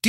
Do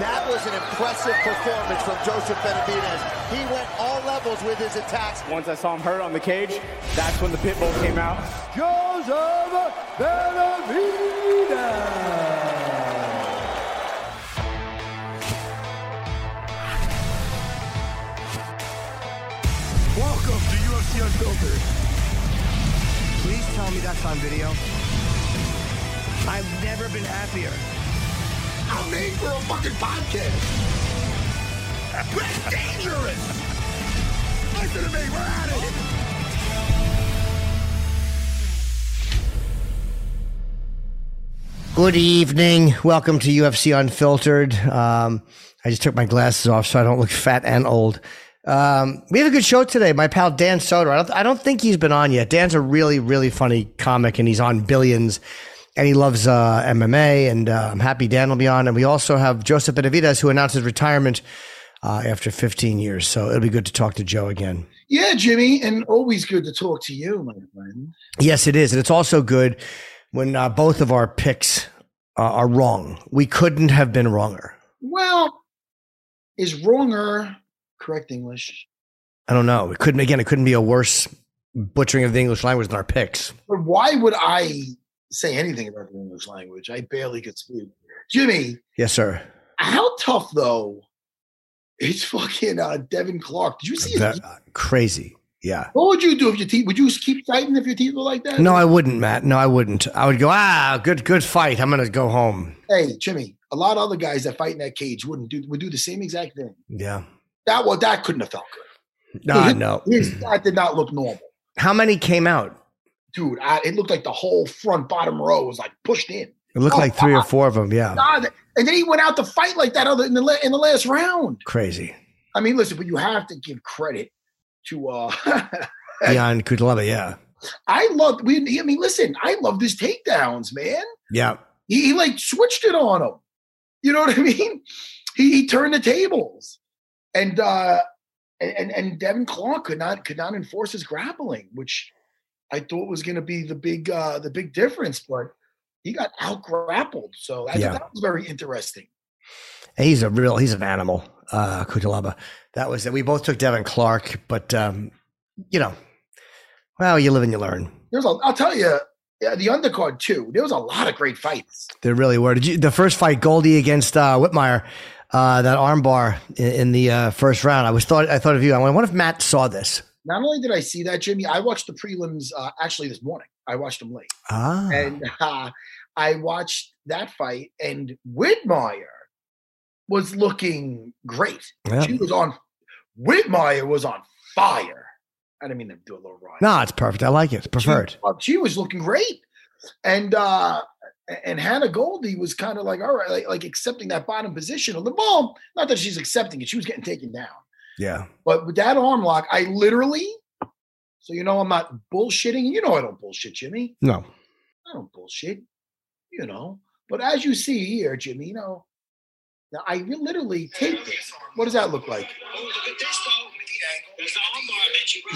That was an impressive performance from Joseph Benavidez. He went all levels with his attacks. Once I saw him hurt on the cage, that's when the pit bull came out. Joseph Benavidez! Welcome to UFC Unfiltered. Please tell me that's on video. I've never been happier. I'm made for a fucking podcast. That's dangerous. Listen to me, we're at it. Good evening. Welcome to UFC Unfiltered. I just took my glasses off so I don't look fat and old. We have a good show today. My pal Dan Soder. I don't think he's been on yet. Dan's a really, really funny comic, and he's on Billions. And he loves MMA, and I'm happy Dan will be on. And we also have Joseph Benavidez, who announced his retirement after 15 years. So it'll be good to talk to Joe again. Yeah, Jimmy, and always good to talk to you, my friend. Yes, it is. And it's also good when both of our picks are wrong. We couldn't have been wronger. Well, is wronger correct English? I don't know. It couldn't be a worse butchering of the English language than our picks. But why would I say anything about the English language? I barely could speak. Jimmy. Yes, sir. How tough, though, it's fucking Devin Clark. Did you see that? Crazy. Yeah. What would you do if your teeth? Would you keep fighting if your teeth were like that? No, I wouldn't, Matt. No, I wouldn't. I would go, good fight. I'm going to go home. Hey, Jimmy, a lot of other guys that fight in that cage would do the same exact thing. Yeah. That couldn't have felt good. No. That did not look normal. How many came out? Dude, it looked like the whole front bottom row was like pushed in. It looked like three or four of them, yeah. God. And then he went out to fight like that in the last round. Crazy. I mean, listen, but you have to give credit to Deontay Kutalama, yeah. I love his takedowns, man. Yeah. He like switched it on him. You know what I mean? He turned the tables. And Devin Clark could not enforce his grappling, which I thought was going to be the big difference, but he got out grappled. So that was very interesting. He's an animal, Kutalama. That was it. We both took Devin Clark, but you live and you learn. I'll tell you, the undercard too. There was a lot of great fights. There really were. The first fight, Goldie against Widmeyer, that armbar in the first round. I thought of you. I went, what if Matt saw this? Not only did I see that, Jimmy, I watched the prelims actually this morning. I watched them late. And I watched that fight, and Widmeyer was looking great. Yeah. Widmeyer was on fire. I didn't mean to do a little rhyme. No, it's perfect. I like it. It's preferred. She was looking great. And Hannah Goldie was kind of like, all right, like accepting that bottom position of the ball. Not that she's accepting it. She was getting taken down. Yeah. But with that arm lock, I literally, so you know I'm not bullshitting. You know I don't bullshit, Jimmy. No. I don't bullshit, you know. But as you see here, Jimmy, you know, now I literally take this. What does that look like? You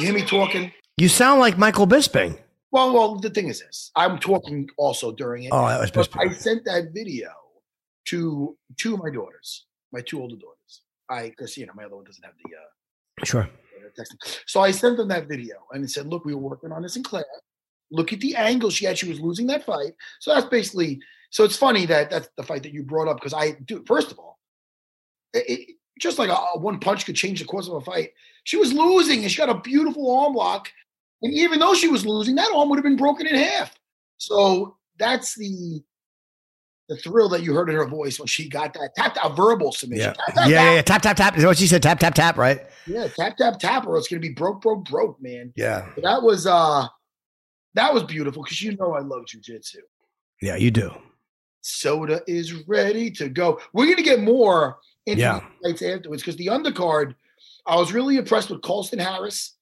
hear me talking? You sound like Michael Bisping. Well, the thing is this. I'm talking also during it. Oh, that was Bisping. I sent that video to two of my daughters, my two older daughters. Because my other one doesn't have the sure. Texting. So I sent them that video and it said, "Look, we were working on this in class. Look at the angle she had. She was losing that fight." So that's basically So it's funny that that's the fight that you brought up, because I do. First of all, it, just like a one punch could change the course of a fight. She was losing, and she got a beautiful arm lock. And even though she was losing, that arm would have been broken in half. So that's the thrill that you heard in her voice when she got that tapped out verbal submission. Yeah, tap, tap, yeah, tap. Yeah, tap, tap, tap. Is what she said? Tap, tap, tap. Right? Yeah, tap, tap, tap. Or it's gonna be broke, broke, broke, man. Yeah, but that was beautiful, because you know I love jiu-jitsu. Yeah, you do. Soda is ready to go. We're going to get more into fights afterwards, because the undercard, I was really impressed with Colston Harris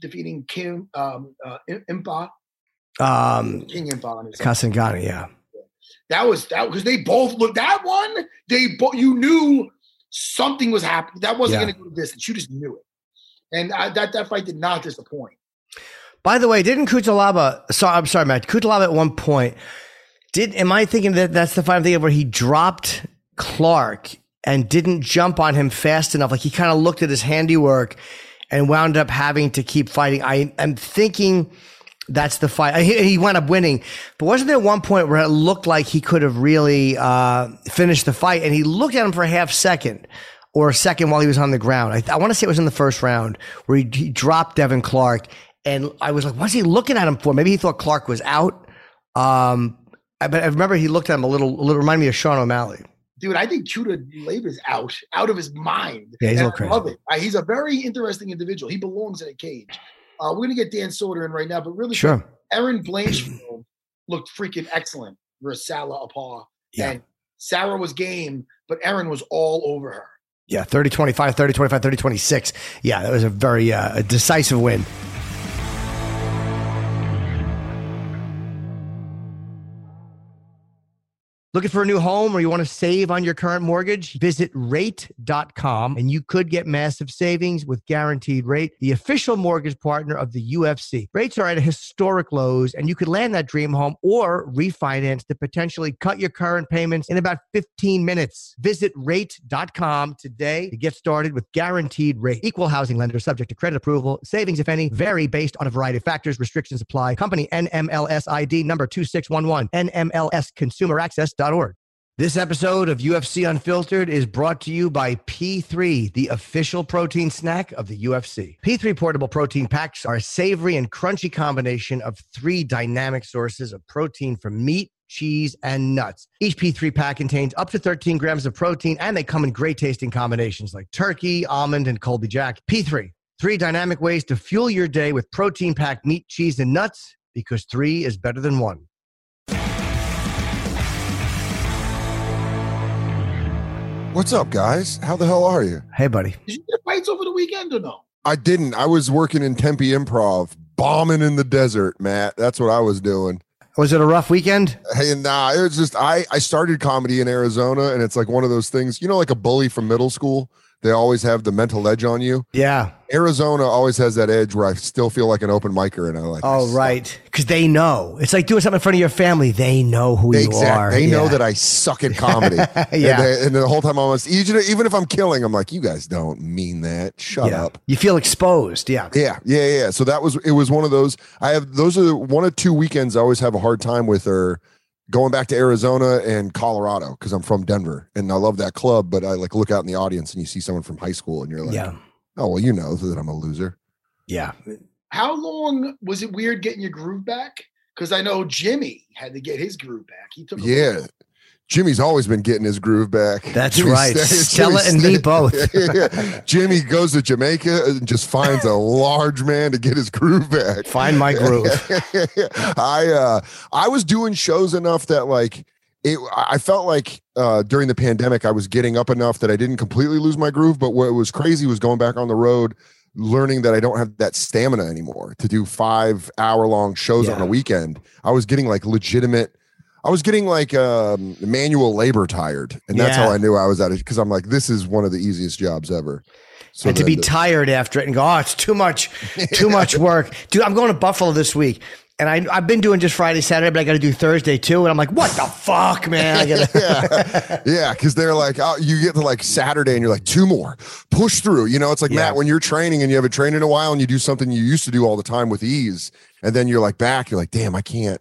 defeating Kim Impa. King Impa. Kasangani, yeah. That was that, because they both looked that one. You knew something was happening. That wasn't going to go the distance. You just knew it. And that fight did not disappoint. By the way, didn't Kutalama? So I'm sorry, Matt. Kutalama at one point. Am I thinking that that's the final thing where he dropped Clark and didn't jump on him fast enough? Like, he kind of looked at his handiwork and wound up having to keep fighting. I am thinking that's the fight. He wound up winning. But wasn't there one point where it looked like he could have really finished the fight, and he looked at him for a half second or a second while he was on the ground? I want to say it was in the first round where he dropped Devin Clark, and I was like, what's he looking at him for? Maybe he thought Clark was out. But I remember he looked at him a little reminded me of Sean O'Malley. Dude, I think Cuta Labor's out of his mind. Yeah, he's all crazy. I love it. He's a very interesting individual. He belongs in a cage. We're going to get Dan Soder in right now, but really, sure. Erin Blanchfield looked freaking excellent versus Salah Apar. Yeah. And Sarah was game, but Erin was all over her. Yeah, 30-25, 30-25, 30-26. Yeah, that was a very decisive win. Looking for a new home, or you want to save on your current mortgage? Visit rate.com, and you could get massive savings with Guaranteed Rate, the official mortgage partner of the UFC. Rates are at historic lows, and you could land that dream home or refinance to potentially cut your current payments in about 15 minutes. Visit rate.com today to get started with Guaranteed Rate. Equal housing lender, subject to credit approval. Savings, if any, vary based on a variety of factors. Restrictions apply. Company NMLS ID number 2611. NMLS Consumer Access. This episode of UFC Unfiltered is brought to you by P3, the official protein snack of the UFC. P3 portable protein packs are a savory and crunchy combination of three dynamic sources of protein from meat, cheese, and nuts. Each P3 pack contains up to 13 grams of protein, and they come in great tasting combinations like turkey, almond, and Colby Jack. P3, three dynamic ways to fuel your day with protein-packed meat, cheese, and nuts, because three is better than one. What's up, guys? How the hell are you? Hey, buddy. Did you get fights over the weekend or no? I didn't. I was working in Tempe Improv, bombing in the desert, Matt. That's what I was doing. Was it a rough weekend? Hey, nah. It was just, I started comedy in Arizona, and it's like one of those things, you know, like a bully from middle school. They always have the mental edge on you. Yeah. Arizona always has that edge where I still feel like an open micer, and I like, oh, suck. Right. Because they know. It's like doing something in front of your family. They know who you are. They know that I suck at comedy. Yeah. And the whole time I was, even if I'm killing, I'm like, you guys don't mean that. Shut up. You feel exposed. Yeah. Yeah. Yeah. Yeah. So it was one of those. Those are one of two weekends I always have a hard time with, or going back to Arizona and Colorado, because I'm from Denver and I love that club, but I like look out in the audience and you see someone from high school and you're like, oh, well, you know that I'm a loser. Yeah. How long was it weird getting your groove back? Because I know Jimmy had to get his groove back. He took a while. Jimmy's always been getting his groove back. That's Jimmy right. Stella and me both. Yeah. Jimmy goes to Jamaica and just finds a large man to get his groove back. Find my groove. I was doing shows enough that I felt like during the pandemic, I was getting up enough that I didn't completely lose my groove. But what was crazy was going back on the road, learning that I don't have that stamina anymore to do 5 hour long shows on a weekend. I was getting like manual labor tired. And that's how I knew I was at it, because I'm like, this is one of the easiest jobs ever. So and to be tired after it and go, oh, it's too much work. Dude, I'm going to Buffalo this week. And I've been doing just Friday, Saturday, but I got to do Thursday too. And I'm like, what the fuck, man? I gotta yeah, because they're like, oh, you get to like Saturday and you're like, two more, push through. You know, it's like, Matt, when you're training and you haven't trained in a while and you do something you used to do all the time with ease, And then you're like back, you're like, damn, I can't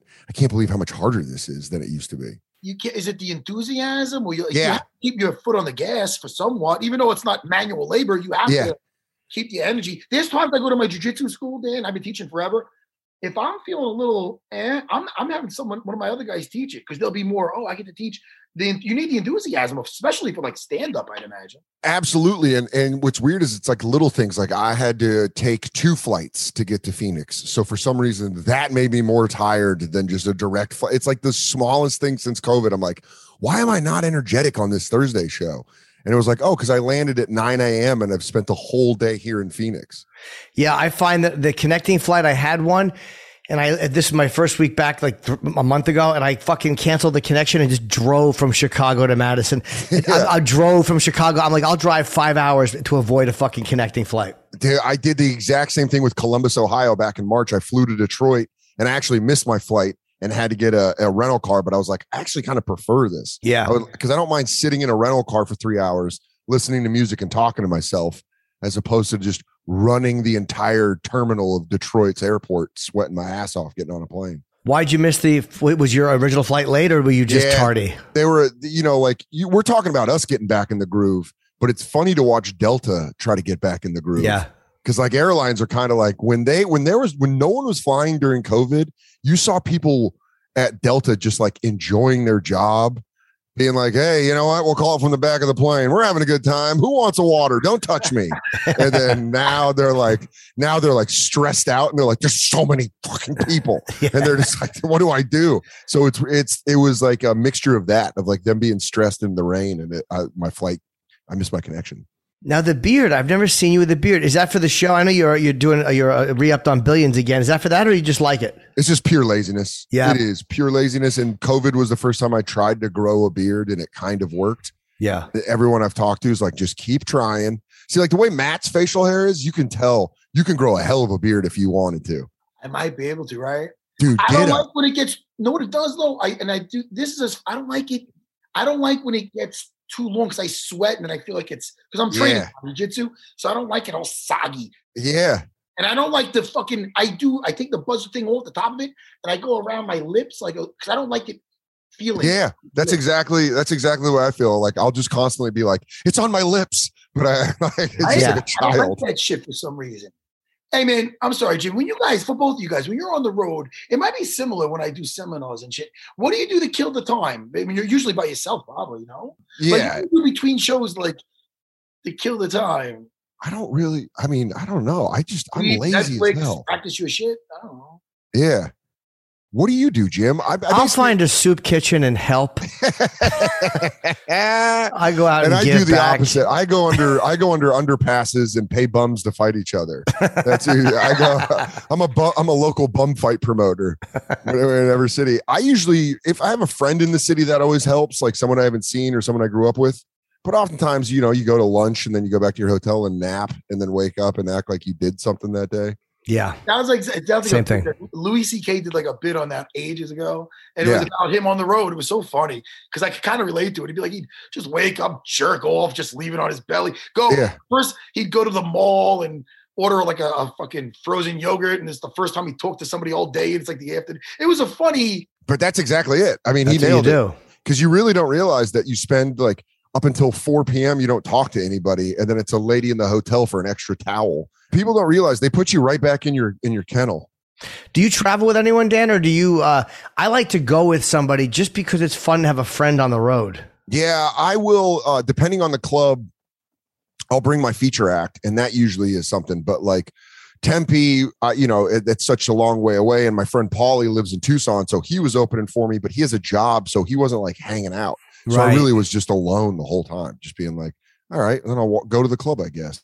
believe how much harder this is than it used to be. You can't, is it the enthusiasm? Or you have to keep your foot on the gas for somewhat, even though it's not manual labor, you have to keep the energy. There's times I go to my jiu-jitsu school, Dan, I've been teaching forever. If I'm feeling a little, I'm having one of my other guys teach it, because they'll be more, I get to teach. You need the enthusiasm, especially for like stand-up, I'd imagine. Absolutely. And what's weird is it's like little things. Like I had to take 2 flights to get to Phoenix. So for some reason, that made me more tired than just a direct flight. It's like the smallest thing since COVID. I'm like, why am I not energetic on this Thursday show? And it was like, because I landed at 9 a.m. and I've spent the whole day here in Phoenix. Yeah, I find that the connecting flight, I had one. And this is my first week back, like a month ago, and I fucking canceled the connection and just drove from Chicago to Madison. Yeah. I drove from Chicago. I'm like, I'll drive 5 hours to avoid a fucking connecting flight. Dude, I did the exact same thing with Columbus, Ohio back in March. I flew to Detroit and I actually missed my flight and had to get a rental car. But I was like, I actually kind of prefer this. Yeah. Because I don't mind sitting in a rental car for 3 hours, listening to music and talking to myself, as opposed to just running the entire terminal of Detroit's airport, sweating my ass off, getting on a plane. Why'd you miss was your original flight late, or were you just tardy? They were, we're talking about us getting back in the groove, but it's funny to watch Delta try to get back in the groove. Yeah. Cause like airlines are kind of like when no one was flying during COVID, you saw people at Delta just like enjoying their job, being like, hey, you know what? We'll call it from the back of the plane. We're having a good time. Who wants a water? Don't touch me. And then now they're like stressed out, and they're like, there's so many fucking people. Yeah. And they're just like, what do I do? So it was like a mixture of that, of like them being stressed in the rain. And my flight, I missed my connection. Now the beard, I've never seen you with a beard. Is that for the show? I know you're re-upped on Billions again. Is that for that, or you just like it? It's just pure laziness. Yeah, it is pure laziness. And COVID was the first time I tried to grow a beard, and it kind of worked. Yeah, everyone I've talked to is like, just keep trying. See, like the way Matt's facial hair is, you can tell you can grow a hell of a beard if you wanted to. I might be able to, right? Dude, I don't like when it gets. Know what it does though? I don't like it. I don't like when it gets too long, because I sweat, and then I feel like it's because I'm training jiu-jitsu, so I don't like it all soggy. Yeah, and I don't like the fucking. I take the buzzer thing off the top of it, and I go around my lips like, because I don't like it feeling. Yeah, that's exactly what I feel. Like I'll just constantly be like, it's on my lips, but like a child. I don't like that shit for some reason. Hey man, I'm sorry, Jim. When you're on the road, it might be similar when I do seminars and shit. What do you do to kill the time? I mean, you're usually by yourself, probably, no? Yeah. Like, you do between shows, like to kill the time. I don't know. I'm lazy as hell. Practice your shit. I don't know. Yeah. What do you do, Jim? I'll find a soup kitchen and help. I go out and give back. Opposite. I go under underpasses and pay bums to fight each other. That's who I go. I'm a local bum fight promoter in every city. I usually, if I have a friend in the city, that always helps, like someone I haven't seen or someone I grew up with. But oftentimes, you go to lunch and then you go back to your hotel and nap and then wake up and act like you did something that day. Yeah, same thing. Louis C.K. did like a bit on that ages ago, and it was about him on the road. It was so funny because I could kind of relate to it. He'd be like, he'd just wake up, jerk off, just leave it on his belly. First, he'd go to the mall and order like a fucking frozen yogurt, and it's the first time he talked to somebody all day. It's like the afternoon. It was a funny. But that's exactly it. I mean, he nailed it, because you really don't realize that you spend like up until 4 p.m. you don't talk to anybody, and then it's a lady in the hotel for an extra towel. People don't realize they put you right back in your kennel. Do you travel with anyone, Dan, or do you? I like to go with somebody just because it's fun to have a friend on the road. Yeah, I will. Depending on the club, I'll bring my feature act, and that usually is something. But like Tempe, it's such a long way away, and my friend Paulie lives in Tucson, so he was opening for me, but he has a job, so he wasn't like hanging out. So right. I really was just alone the whole time, just being like, all right, and then I'll go to the club, I guess.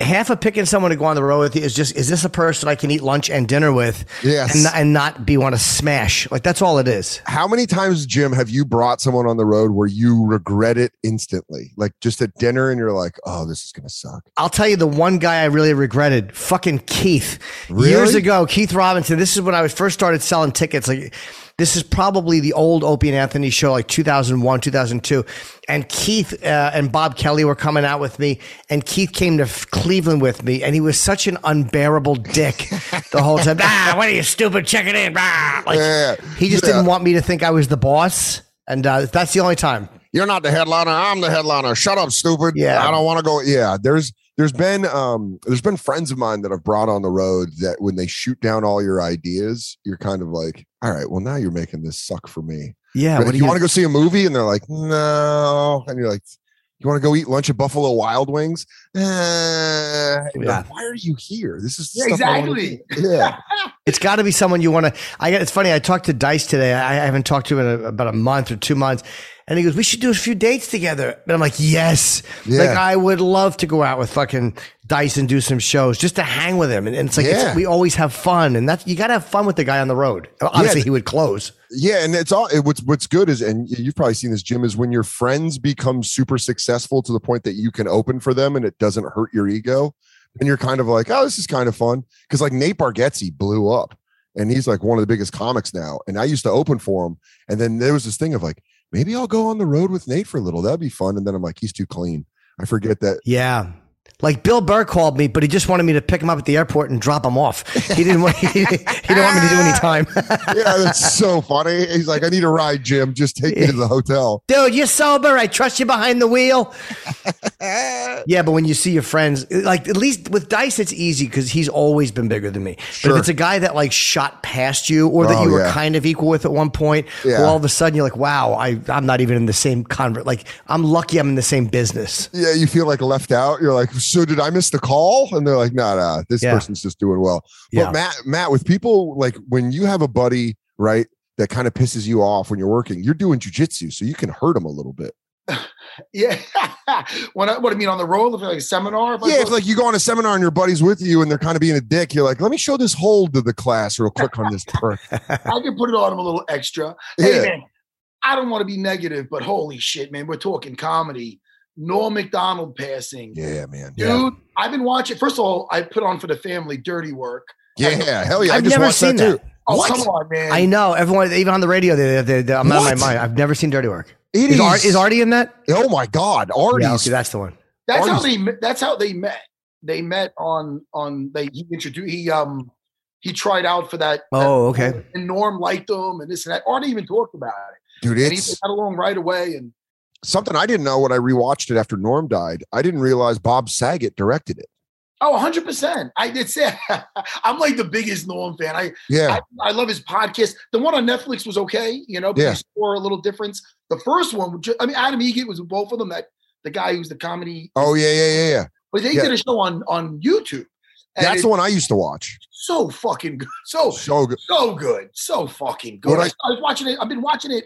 Half of picking someone to go on the road with you is this a person I can eat lunch and dinner with? Yes. And not be want to smash. Like, that's all it is. How many times, Jim, have you brought someone on the road where you regret it instantly? Like just at dinner and you're like, oh, this is going to suck. I'll tell you the one guy I really regretted, fucking Keith. Really? Years ago, Keith Robinson. This is when I first started selling tickets. Like This is probably the old Opie and Anthony show, like 2001, 2002. And Keith and Bob Kelly were coming out with me. And Keith came to Cleveland with me. And he was such an unbearable dick the whole time. What are you, stupid? Check it in. He just didn't want me to think I was the boss. And that's the only time. You're not the headliner. I'm the headliner. Shut up, stupid. Yeah. I don't want to go. Yeah. There's been friends of mine that I've brought on the road that when they shoot down all your ideas, you're kind of like, all right, well, now you're making this suck for me. Yeah. But you want to go see a movie? And they're like, no. And you're like, you want to go eat lunch at Buffalo Wild Wings? Why are you here? This is exactly. Yeah. It's got to be someone you want to. It's funny. I talked to Dice today. I haven't talked to him in about a month or 2 months. And he goes, we should do a few dates together. And I'm like, yes. Yeah. Like, I would love to go out with fucking Dice and do some shows just to hang with him. And it's like, we always have fun. And that's, you got to have fun with the guy on the road. Obviously, he would close. Yeah. And it's all, what's good is, and you've probably seen this, Jim, is when your friends become super successful to the point that you can open for them and it doesn't hurt your ego. And you're kind of like, oh, this is kind of fun. Because like Nate Bargatze blew up and he's like one of the biggest comics now. And I used to open for him. And then there was this thing of like, maybe I'll go on the road with Nate for a little. That'd be fun. And then I'm like, he's too clean. I forget that. Yeah. Like Bill Burr called me, but he just wanted me to pick him up at the airport and drop him off. He didn't want, he didn't want me to do any time. Yeah, that's so funny. He's like, I need a ride, Jim. Just take me to the hotel. Dude, you're sober. I trust you behind the wheel. Yeah, but when you see your friends, like at least with Dice, it's easy because he's always been bigger than me. Sure. But if it's a guy that like shot past you or that you were kind of equal with at one point, well, all of a sudden you're like, wow, I'm not even in the same convert. Like I'm lucky I'm in the same business. Yeah, you feel like left out. You're like, so did I miss the call? And they're like, no, this person's just doing well. But Matt, with people, like when you have a buddy, right, that kind of pisses you off when you're working, you're doing jujitsu, so you can hurt them a little bit. Yeah. What I mean, on the road, like a seminar? Yeah, it's like you go on a seminar and your buddy's with you and they're kind of being a dick. You're like, let me show this hold to the class real quick on this perk. I can put it on him a little extra. Yeah. Hey, man, I don't want to be negative, but holy shit, man, we're talking comedy. Norm Macdonald passing. Yeah, man. Dude, I've been watching. First of all, I put on for the family Dirty Work. Yeah, hell yeah. I've never seen that. Oh, come on, man. I know. Everyone, even on the radio, they're I'm out of my mind. I've never seen Dirty Work. Is Artie in that? Oh, my God. Artie. Yeah, okay, that's the one. That's how they met. They met he tried out for that. Oh, okay. And Norm liked him and this and that. Artie even talked about it. Dude, and he got along right away. And something I didn't know when I rewatched it after Norm died, I didn't realize Bob Saget directed it. Oh, 100%. I did say I'm like the biggest Norm fan. I love his podcast. The one on Netflix was okay, but he saw a little difference. The first one, I mean, Adam Egate was with both of them. That the guy who's the comedy. Oh yeah. But they did a show on YouTube. That's the one I used to watch. So fucking good. So fucking good. I was watching it. I've been watching it.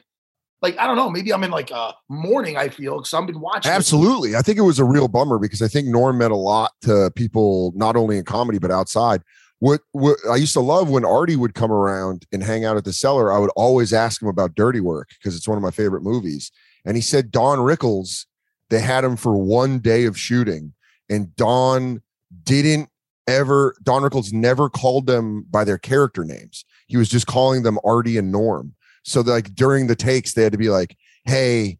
Like, I don't know, maybe I'm in like a mourning, I feel, because I've been watching. Absolutely. I think it was a real bummer because I think Norm meant a lot to people, not only in comedy, but outside. What I used to love when Artie would come around and hang out at the Cellar, I would always ask him about Dirty Work because it's one of my favorite movies. And he said Don Rickles, they had him for one day of shooting and Don Rickles never called them by their character names. He was just calling them Artie and Norm. So like during the takes, they had to be like, hey,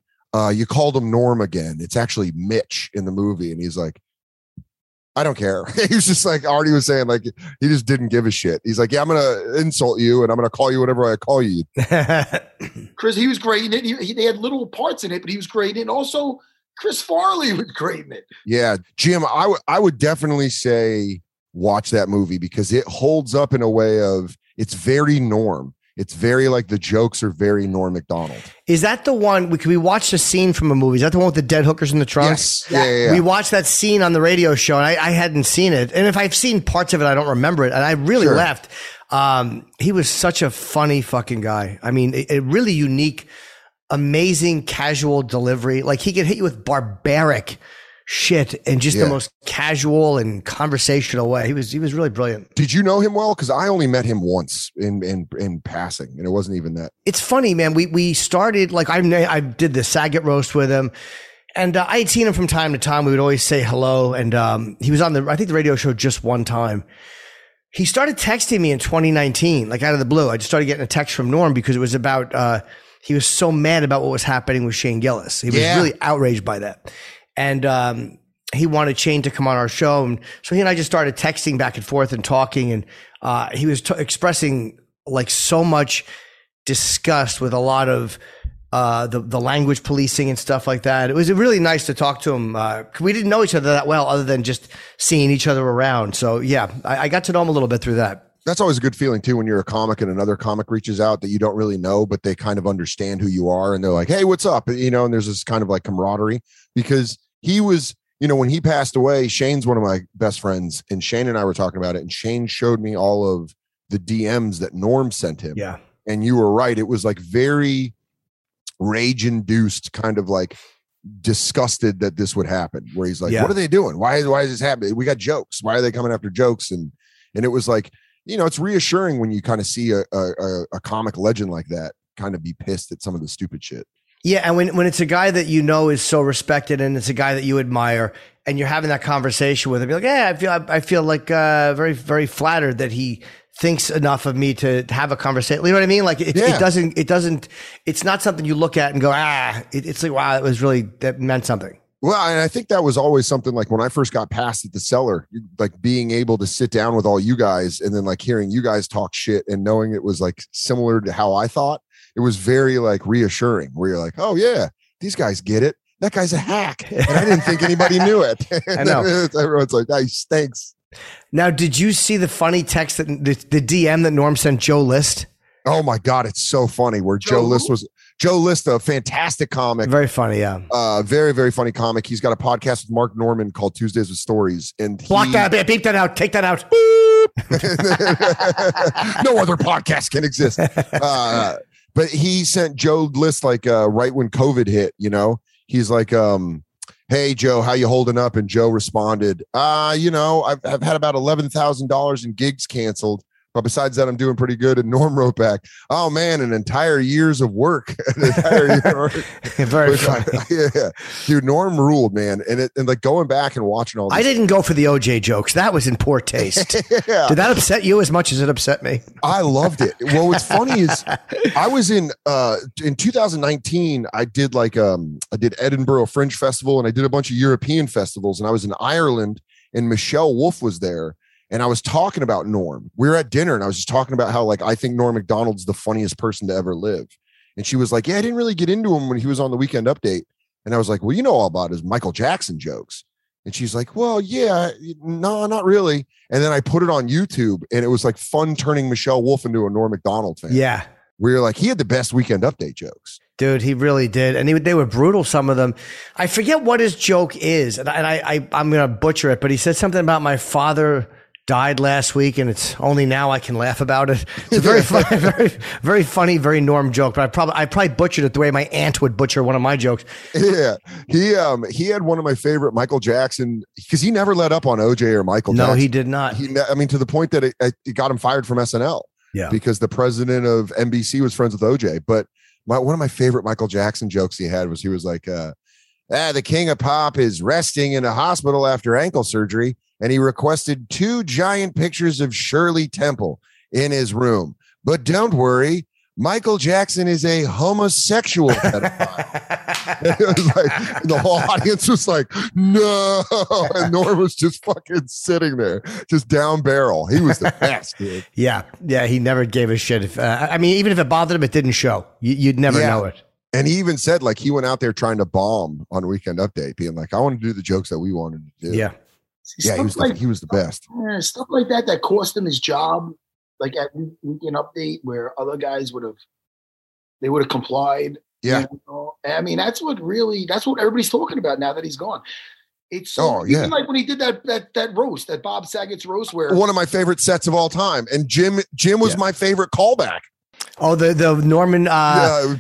you called him Norm again. It's actually Mitch in the movie. And he's like, I don't care. He was just like, Artie was saying, like, he just didn't give a shit. He's like, yeah, I'm going to insult you and I'm going to call you whatever I call you. Chris, he was great in it. They had little parts in it, but he was great in it. Also, Chris Farley was great in it. Yeah, Jim, I would definitely say watch that movie because it holds up in a way of it's very Norm. It's very like the jokes are very Norm Macdonald. Is that the one we watched a scene from a movie? Is that the one with the dead hookers in the trunks? Yes. Yeah. We watched that scene on the radio show and I hadn't seen it. And if I've seen parts of it, I don't remember it. And I really laughed. He was such a funny fucking guy. I mean, a really unique, amazing, casual delivery. Like he could hit you with barbaric shit in just the most casual and conversational way. He was really brilliant. Did you know him well? Because I only met him once in passing, and it wasn't even that. It's funny, man. We started like I did the Saget roast with him, and I had seen him from time to time. We would always say hello, and he was on the radio show just one time. He started texting me in 2019, like out of the blue. I just started getting a text from Norm because it was about, he was so mad about what was happening with Shane Gillis. He was really outraged by that. And he wanted Shane to come on our show. And so he and I just started texting back and forth and talking. And he was expressing like so much disgust with a lot of the language policing and stuff like that. It was really nice to talk to him. We didn't know each other that well other than just seeing each other around. So yeah, I got to know him a little bit through that. That's always a good feeling too, when you're a comic and another comic reaches out that you don't really know, but they kind of understand who you are. And they're like, hey, what's up? You know, and there's this kind of like camaraderie, because he was, you know, when he passed away, Shane's one of my best friends, and Shane and I were talking about it. And Shane showed me all of the DMs that Norm sent him. Yeah. And you were right. It was like very rage induced, kind of like disgusted that this would happen, where he's like, what are they doing? Why is this happening? We got jokes. Why are they coming after jokes? And it was like, you know, it's reassuring when you kind of see a comic legend like that kind of be pissed at some of the stupid shit. Yeah. And when it's a guy that, you know, is so respected, and it's a guy that you admire, and you're having that conversation with him, you're like, yeah, I feel like very, very flattered that he thinks enough of me to have a conversation. You know what I mean? Like it doesn't, it's not something you look at and go, it's like, wow, that meant something. Well, and I think that was always something, like when I first got passed at the Cellar, like being able to sit down with all you guys and then like hearing you guys talk shit and knowing it was like similar to how I thought, it was very like reassuring, where you're like, oh yeah, these guys get it. That guy's a hack. And I didn't think anybody knew it. I know. Everyone's like, that stinks. Now, did you see the funny text that the DM that Norm sent Joe List? Oh my God, it's so funny, where Joe List, a fantastic comic. Very funny, yeah. Very, very funny comic. He's got a podcast with Mark Norman called Tuesdays with Stories. And block that, beep that out, take that out. No other podcast can exist. But he sent Joe List like right when COVID hit, you know? He's like, hey, Joe, how you holding up? And Joe responded, you know, I've had about $11,000 in gigs canceled. But besides that, I'm doing pretty good. And Norm wrote back, oh man, an entire year's of work. An entire year of work. Very funny. Yeah. Dude, Norm ruled, man. And like going back and watching all this. I didn't go for the OJ jokes. That was in poor taste. Yeah. Did that upset you as much as it upset me? I loved it. Well, what's funny is I was in 2019, I did like, I did Edinburgh Fringe Festival, and I did a bunch of European festivals, and I was in Ireland, and Michelle Wolf was there. And I was talking about Norm. We were at dinner, and I was just talking about how, like, I think Norm Macdonald's the funniest person to ever live. And she was like, yeah, I didn't really get into him when he was on the Weekend Update. And I was like, well, you know all about his Michael Jackson jokes. And she's like, well, yeah, no, not really. And then I put it on YouTube, and it was like fun turning Michelle Wolf into a Norm Macdonald fan. Yeah. We were like, he had the best Weekend Update jokes. Dude, he really did. And they were brutal, some of them. I forget what his joke is, and I'm going to butcher it, but he said something about my father died last week, and it's only now I can laugh about it. It's a very funny, very, very funny, very Norm joke, but I probably butchered it the way my aunt would butcher one of my jokes. Yeah. He had one of my favorite Michael Jackson, because he never let up on OJ or Michael Jackson. No, he did not. To the point that it got him fired from SNL. Yeah. Because the president of NBC was friends with OJ. But one of my favorite Michael Jackson jokes he had was, he was like, the king of pop is resting in a hospital after ankle surgery. And he requested 2 giant pictures of Shirley Temple in his room. But don't worry, Michael Jackson is a homosexual pedophile. And it was like, the whole audience was like, no. And Norm was just fucking sitting there, just down barrel. He was the best, dude. Yeah. Yeah. He never gave a shit. Even if it bothered him, it didn't show. You'd never know it. And he even said, like, he went out there trying to bomb on Weekend Update, being like, I want to do the jokes that we wanted to do. Yeah. Yeah, he was the best. Stuff like that cost him his job, like at Weekend Update, where other guys would have complied. Yeah. You know? I mean, that's what everybody's talking about now that he's gone. It's like when he did that roast, that Bob Saget's roast, where one of my favorite sets of all time. And Jim was my favorite callback. Oh, the Norman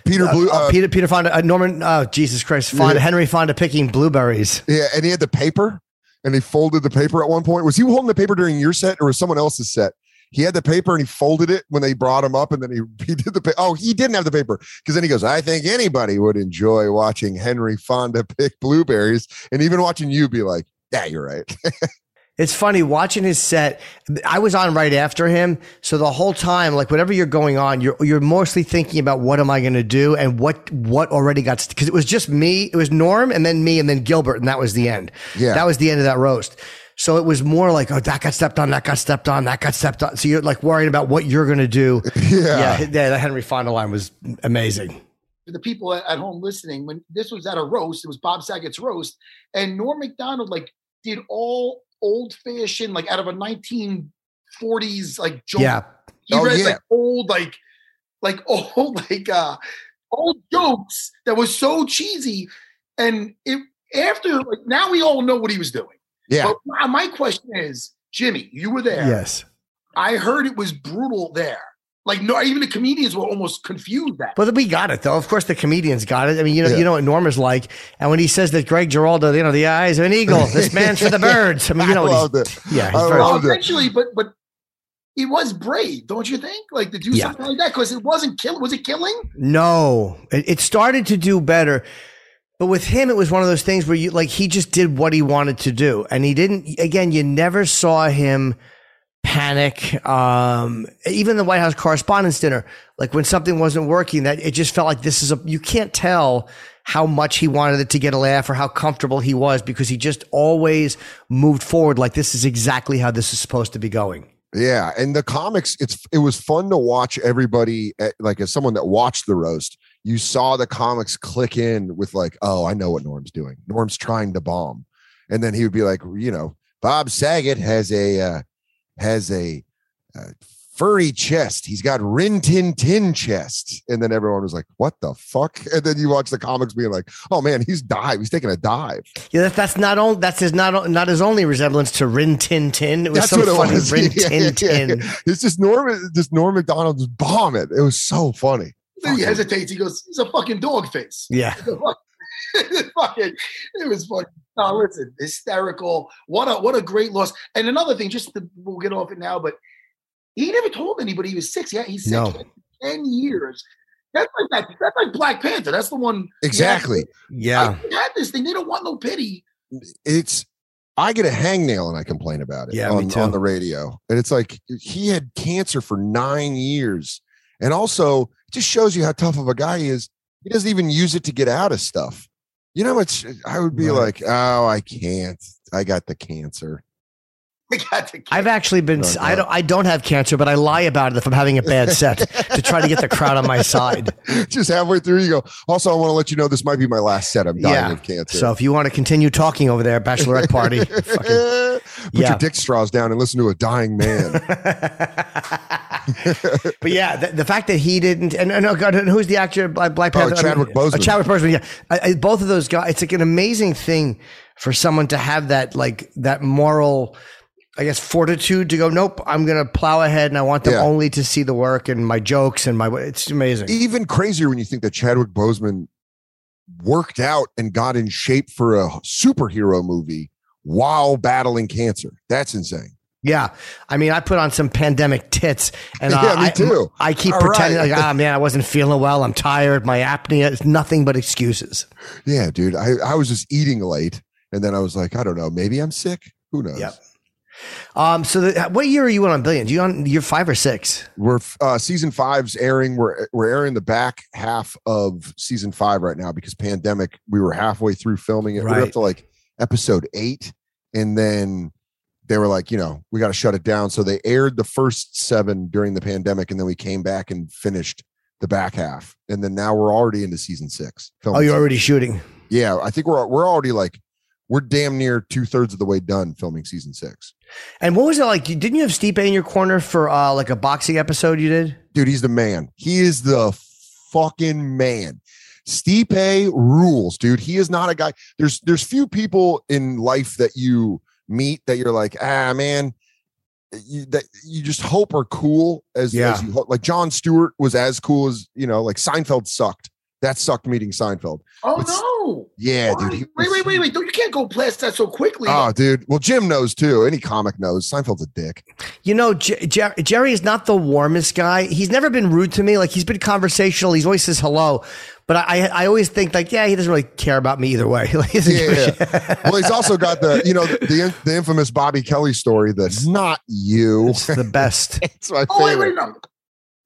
Peter Fonda, Norman, Jesus Christ, Fonda, Henry Fonda picking blueberries. Yeah, and he had the paper. And he folded the paper at one point. Was he holding the paper during your set, or was someone else's set? He had the paper and he folded it when they brought him up, and then he did the paper. Oh, he didn't have the paper, because then he goes, I think anybody would enjoy watching Henry Fonda pick blueberries, and even watching you be like, yeah, you're right. It's funny watching his set. I was on right after him. So the whole time, like whatever you're going on, you're mostly thinking about what am I going to do and what already got, because it was just me. It was Norm and then me and then Gilbert. And that was the end. Yeah. That was the end of that roast. So it was more like, oh, that got stepped on, that got stepped on, that got stepped on. So you're like worried about what you're going to do. Yeah. Yeah. The Henry Fonda line was amazing. For the people at home listening, when this was at a roast, it was Bob Saget's roast, and Norm Macdonald like did all old fashioned, like out of a 1940s, like joke. Yeah. He read like old, old jokes that was so cheesy. And it after like now we all know what he was doing. Yeah. But my question is, Jimmy, you were there. Yes. I heard it was brutal there. Like, no, even the comedians were almost confused. But we got it, though. Of course, the comedians got it. I mean, you know what Norm is like. And when he says that Greg Giraldo, you know, the eyes of an eagle, this man's for the birds. I mean, you know what he's, yeah, he's very eventually, but it was brave, don't you think? Like to do something like that, because it wasn't killing. Was it killing? No, it started to do better. But with him, it was one of those things where you like he just did what he wanted to do, and he didn't. Again, you never saw him panic. Even the White House Correspondents' Dinner, like when something wasn't working, that it just felt like this is a, you can't tell how much he wanted it to get a laugh or how comfortable he was, because he just always moved forward. Like this is exactly how this is supposed to be going. Yeah. And the comics, it was fun to watch everybody like as someone that watched the roast, you saw the comics click in with like, oh, I know what Norm's doing. Norm's trying to bomb. And then he would be like, you know, Bob Saget has a furry chest. He's got Rin Tin Tin chest. And then everyone was like, what the fuck? And then you watch the comics being like, oh man, he's taking a dive. Yeah, that's not his only resemblance to Rin Tin Tin. It was that's some funny Rin Tin Tin. Yeah. It's just Norm Macdonald's bomb it. It was so funny. Then he hesitates. He goes, he's a fucking dog face. Yeah. It was fucking. No, listen, hysterical. What a great loss. And another thing, we'll get off it now, but he never told anybody he was sick. Yeah, he's sick for 10 years. That's like Black Panther. That's the one. Exactly. Yeah. I had this thing. They don't want no pity. I get a hangnail and I complain about it on the radio. And it's like he had cancer for 9 years. And also it just shows you how tough of a guy he is. He doesn't even use it to get out of stuff. You know, I would be like, oh, I can't. I got the cancer. I've actually been, I don't have cancer, but I lie about it if I'm having a bad set to try to get the crowd on my side. Just halfway through, you go, also, I want to let you know this might be my last set. I'm dying of cancer. So if you want to continue talking over there, bachelorette party, put your dick straws down and listen to a dying man. But yeah, the fact that he didn't, and who's the actor? Black Panther? Chadwick Boseman. Chadwick Boseman, yeah. Both of those guys, it's like an amazing thing for someone to have that, like that moral, I guess, fortitude to go, nope, I'm going to plow ahead and I want them only to see the work and my jokes and it's amazing. Even crazier when you think that Chadwick Boseman worked out and got in shape for a superhero movie while battling cancer. That's insane. Yeah. I mean, I put on some pandemic tits and me too. I keep pretending like, man, I wasn't feeling well. I'm tired. My apnea is nothing but excuses. Yeah, dude. I was just eating late and then I was like, I don't know, maybe I'm sick. Who knows? Yep. So what year are you on Billions? You on year 5 or 6? We're season 5's airing. We're airing the back half of season 5 right now because pandemic. We were halfway through filming it. Right. We were up to like episode 8, and then they were like, you know, we got to shut it down. So they aired the first 7 during the pandemic, and then we came back and finished the back half. And then now we're already into season 6. Oh, you're already shooting? Yeah, I think we're already like. We're damn near 2/3 of the way done filming season 6. And what was it like? Didn't you have Stipe in your corner for like a boxing episode you did? Dude, he's the man. He is the fucking man. Stipe rules, dude. He is not a guy. There's few people in life that you meet that you're like, man, that you just hope are cool as you hope. Like Jon Stewart was as cool as, you know, like Seinfeld sucked. That sucked meeting Seinfeld. Oh, no. Yeah, dude. Wait. You can't go past that so quickly. Oh, dude. Well, Jim knows, too. Any comic knows. Seinfeld's a dick. You know, Jerry is not the warmest guy. He's never been rude to me. Like, he's been conversational. He's always says hello. But I always think like, yeah, he doesn't really care about me either way. Like, yeah. Well, he's also got the, you know, the infamous Bobby Kelly story. That's not you. It's the best. It's my favorite. Wait, no.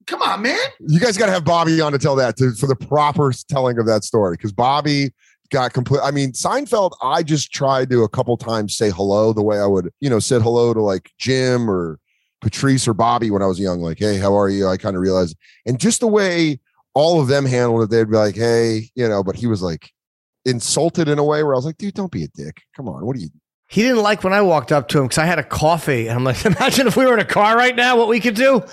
Come on, man. You guys got to have Bobby on to tell that for the proper telling of that story. Cause Bobby got complete. I mean, Seinfeld, I just tried to a couple times say hello the way I would, you know, said hello to like Jim or Patrice or Bobby when I was young, like, hey, how are you? I kind of realized. And just the way all of them handled it, they'd be like, hey, you know, but he was like insulted in a way where I was like, dude, don't be a dick. Come on. What are you? He didn't like when I walked up to him because I had a coffee. And I'm like, imagine if we were in a car right now, what we could do.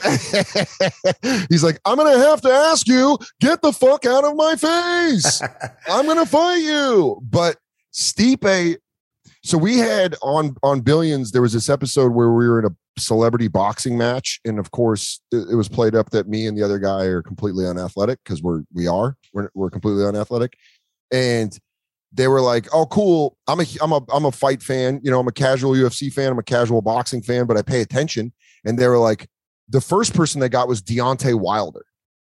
He's like, I'm going to have to ask you, get the fuck out of my face. I'm going to fight you. But Stipe, so we had on Billions, there was this episode where we were in a celebrity boxing match. And of course it was played up that me and the other guy are completely unathletic because we're completely unathletic. And they were like, oh, cool. I'm a fight fan. You know, I'm a casual UFC fan. I'm a casual boxing fan, but I pay attention. And they were like, the first person they got was Deontay Wilder.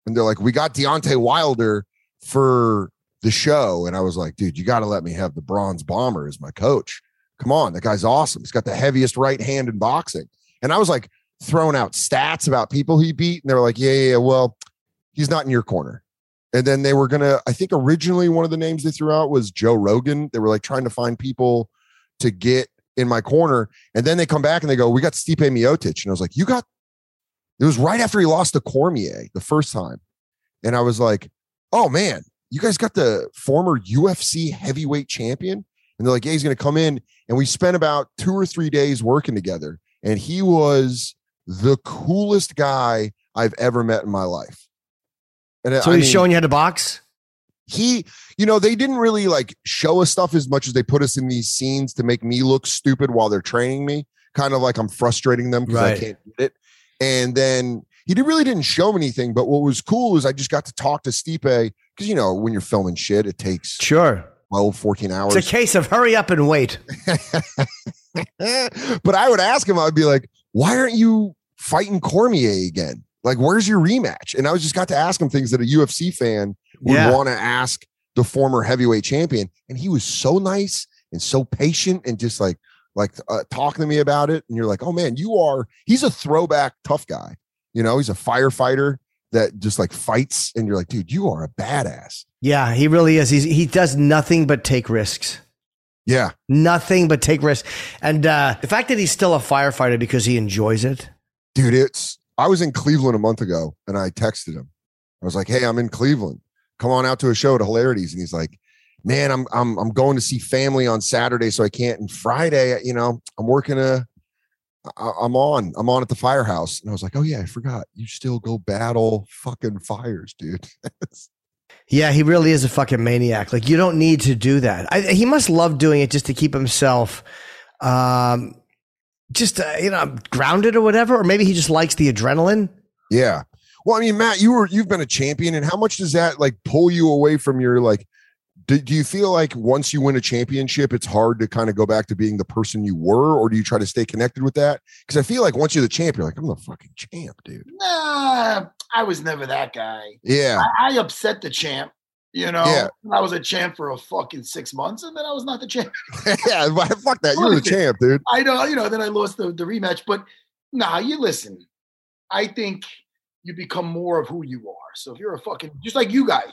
And they're like, we got Deontay Wilder for the show. And I was like, dude, you got to let me have the Bronze Bomber as my coach. Come on. That guy's awesome. He's got the heaviest right hand in boxing. And I was like throwing out stats about people he beat. And they were like, yeah, well, he's not in your corner. And then they were going to, I think originally one of the names they threw out was Joe Rogan. They were like trying to find people to get in my corner. And then they come back and they go, we got Stipe Miocic. And I was like, it was right after he lost to Cormier the first time. And I was like, oh man, you guys got the former UFC heavyweight champion. And they're like, yeah, he's going to come in. And we spent about 2 or 3 days working together. And he was the coolest guy I've ever met in my life. And so he's showing you how to box? He, you know, they didn't really like show us stuff as much as they put us in these scenes to make me look stupid while they're training me. Kind of like I'm frustrating them because I can't get it. And then he really didn't show me anything. But what was cool is I just got to talk to Stipe because, you know, when you're filming shit, it takes 12, 14 hours. It's a case of hurry up and wait. But I would ask him, I'd be like, why aren't you fighting Cormier again? Like, where's your rematch? And I just got to ask him things that a UFC fan would want to ask the former heavyweight champion. And he was so nice and so patient and just like talking to me about it. And you're like, oh man, he's a throwback tough guy. You know, he's a firefighter that just like fights. And you're like, dude, you are a badass. Yeah, he really is. He does nothing but take risks. Yeah. Nothing but take risks. And the fact that he's still a firefighter because he enjoys it. Dude, I was in Cleveland a month ago and I texted him. I was like, hey, I'm in Cleveland. Come on out to a show at Hilarities. And he's like, man, I'm going to see family on Saturday, so I can't. And Friday, you know, I'm on at the firehouse. And I was like, oh yeah, I forgot. You still go battle fucking fires, dude. Yeah, he really is a fucking maniac. Like, you don't need to do that. He must love doing it just to keep himself, you know, grounded or whatever, or maybe he just likes the adrenaline. Yeah. Well, I mean, Matt, you've been a champion, and how much does that like pull you away from your like? Do you feel like once you win a championship, it's hard to kind of go back to being the person you were, or do you try to stay connected with that? Because I feel like once you're the champ, you're like, I'm the fucking champ, dude. Nah, I was never that guy. Yeah, I upset the champ. You know, I was a champ for a fucking 6 months, and then I was not the champ. Yeah, fuck that. You were the champ, dude. I know, you know, then I lost the rematch. But nah, you listen. I think you become more of who you are. So if you're a fucking, just like you guys,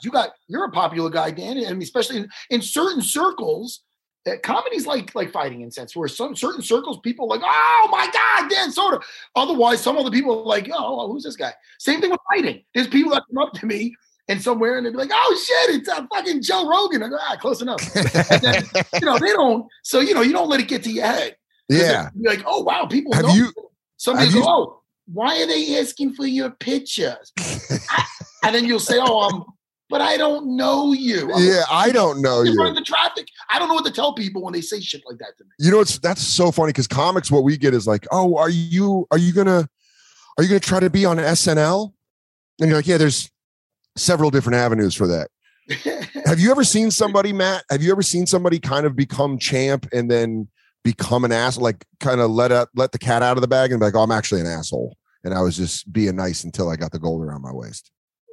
you're a popular guy, Dan, and especially in certain circles, that comedy's like fighting incense, where some certain circles, people are like, oh my God, Dan Soder. Otherwise, some other people are like, oh, who's this guy? Same thing with fighting. There's people that come up to me and somewhere, and they'd be like, oh shit, it's fucking Joe Rogan. I go, close enough. And then, you know, they don't, so, you know, you don't let it get to your head. Yeah. You're like, oh wow, people have know. Somebody goes, oh, why are they asking for your pictures? And then you'll say, oh, but I don't know you. I don't know you. You're in the traffic. I don't know what to tell people when they say shit like that to me. You know, that's so funny because comics, what we get is like, oh, are you gonna try to be on SNL? And you're like, yeah, there's several different avenues for that. Have you ever seen somebody, Matt? Have you ever seen somebody kind of become champ and then become an asshole? Like kind of let the cat out of the bag and be like, oh, I'm actually an asshole. And I was just being nice until I got the gold around my waist.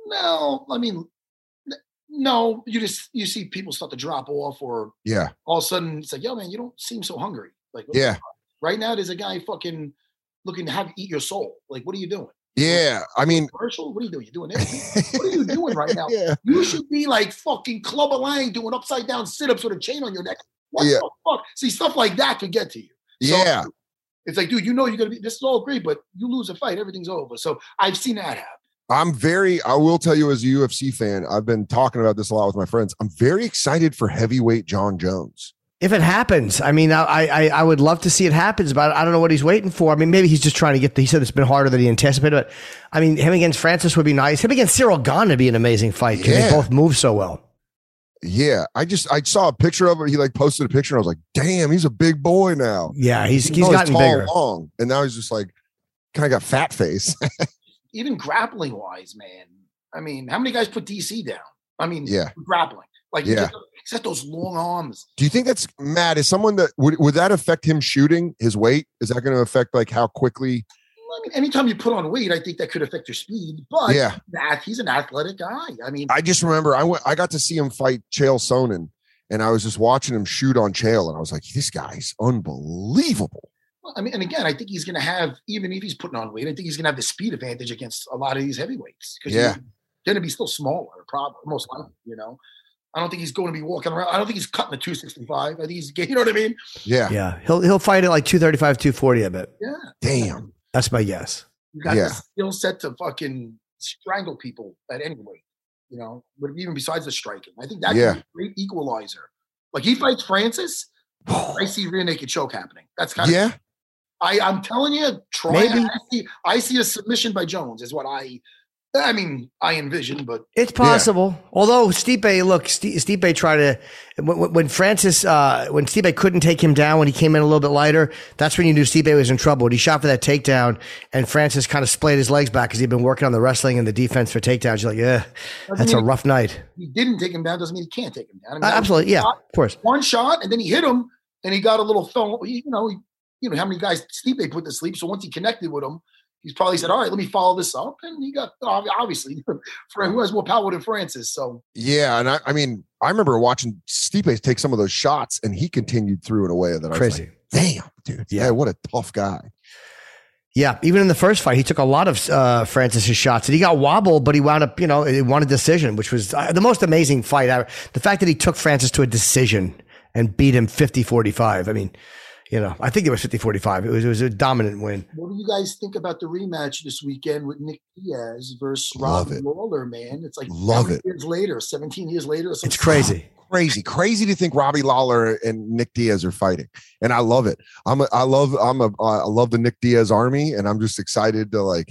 No, I mean, No, you see people start to drop off, or yeah, all of a sudden it's like, yo, man, you don't seem so hungry. Like, yeah, right now there's a guy fucking looking to have you eat your soul. Like, what are you doing? Yeah, I mean, commercial. What are you doing? You doing this? What are you doing right now? Yeah. You should be like fucking Club Lang doing upside down sit ups with a chain on your neck. What the fuck? See, stuff like that could get to you. So, yeah, it's like, dude, you know you're gonna be. This is all great, but you lose a fight, everything's over. So I've seen that happen. I will tell you, as a UFC fan, I've been talking about this a lot with my friends. I'm very excited for heavyweight John Jones. If it happens, I mean, I would love to see it happens, but I don't know what he's waiting for. I mean, maybe he's just trying to get, he said it's been harder than he anticipated, but I mean, him against Francis would be nice. Him against Cyril Gane would be an amazing fight because they both move so well. Yeah. I saw a picture of him. He like posted a picture and I was like, damn, he's a big boy now. Yeah. He's gotten tall, bigger. Long, and now he's just like, kind of got fat face. Even grappling wise, man. I mean, how many guys put DC down? I mean, grappling. Like, except those long arms. Do you think that's Matt? Is someone that would that affect him shooting his weight? Is that going to affect like how quickly? Well, I mean, anytime you put on weight, I think that could affect your speed. But he's an athletic guy. I mean, I just remember I got to see him fight Chael Sonnen, and I was just watching him shoot on Chael, and I was like, this guy's unbelievable. Well, I mean, and again, I think he's going to have, even if he's putting on weight, I think he's going to have the speed advantage against a lot of these heavyweights because he's going to be still smaller, probably most likely, you know. I don't think he's going to be walking around. I don't think he's cutting the 265. I think he's, you know what I mean? Yeah. Yeah. He'll fight at like 235, 240, I bet. Yeah. Damn. That's my guess. You got the skill set to fucking strangle people at any weight, you know, but even besides the striking. I think that's a great equalizer. Like he fights Francis, I see rear naked choke happening. That's kind of I'm telling you, Troy, I see a submission by Jones is what I envision, but it's possible. Yeah. Although Stipe tried to, when Stipe couldn't take him down, when he came in a little bit lighter, that's when you knew Stipe was in trouble. He shot for that takedown and Francis kind of splayed his legs back because he'd been working on the wrestling and the defense for takedowns. You're like, yeah, that's a rough night. He didn't take him down. Doesn't mean he can't take him down. I mean, absolutely. Yeah, shot, of course. One shot and then he hit him and he got a little thumb. You know how many guys Stipe put to sleep. So once he connected with him, he's probably said, all right, let me follow this up. And he got, obviously, who has more power than Francis? So, yeah. And I mean, I remember watching Stipe take some of those shots and he continued through in a way that crazy. I was like, damn, dude. Yeah. What a tough guy. Yeah. Even in the first fight, he took a lot of Francis's shots and he got wobbled, but he wound up, you know, it won a decision, which was the most amazing fight ever. The fact that he took Francis to a decision and beat him 50-45. I mean, you know, I think it was 50-45. It was a dominant win. What do you guys think about the rematch this weekend with Nick Diaz versus Robbie Lawler, man? It's like 17 years later. Or it's crazy. Crazy to think Robbie Lawler and Nick Diaz are fighting. And I love it. I love the Nick Diaz army, and I'm just excited to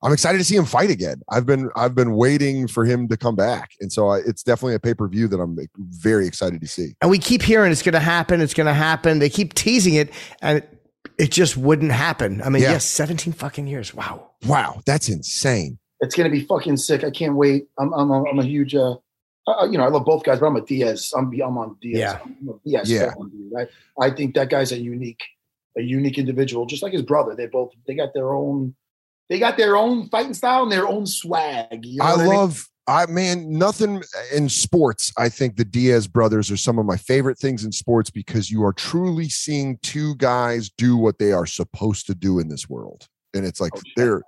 I'm excited to see him fight again. I've been waiting for him to come back. And so it's definitely a pay-per-view that I'm very excited to see. And we keep hearing it's going to happen. It's going to happen. They keep teasing it and it just wouldn't happen. I mean, yes, 17 fucking years. Wow. Wow. That's insane. It's going to be fucking sick. I can't wait. I'm a huge, you know, I love both guys, but I'm a Diaz. I'm on Diaz. Yeah. I'm a Diaz fan, dude. I think that guy's a unique individual, just like his brother. They got their own, they got their own fighting style and their own swag. You know nothing in sports. I think the Diaz brothers are some of my favorite things in sports because you are truly seeing two guys do what they are supposed to do in this world. And it's like they're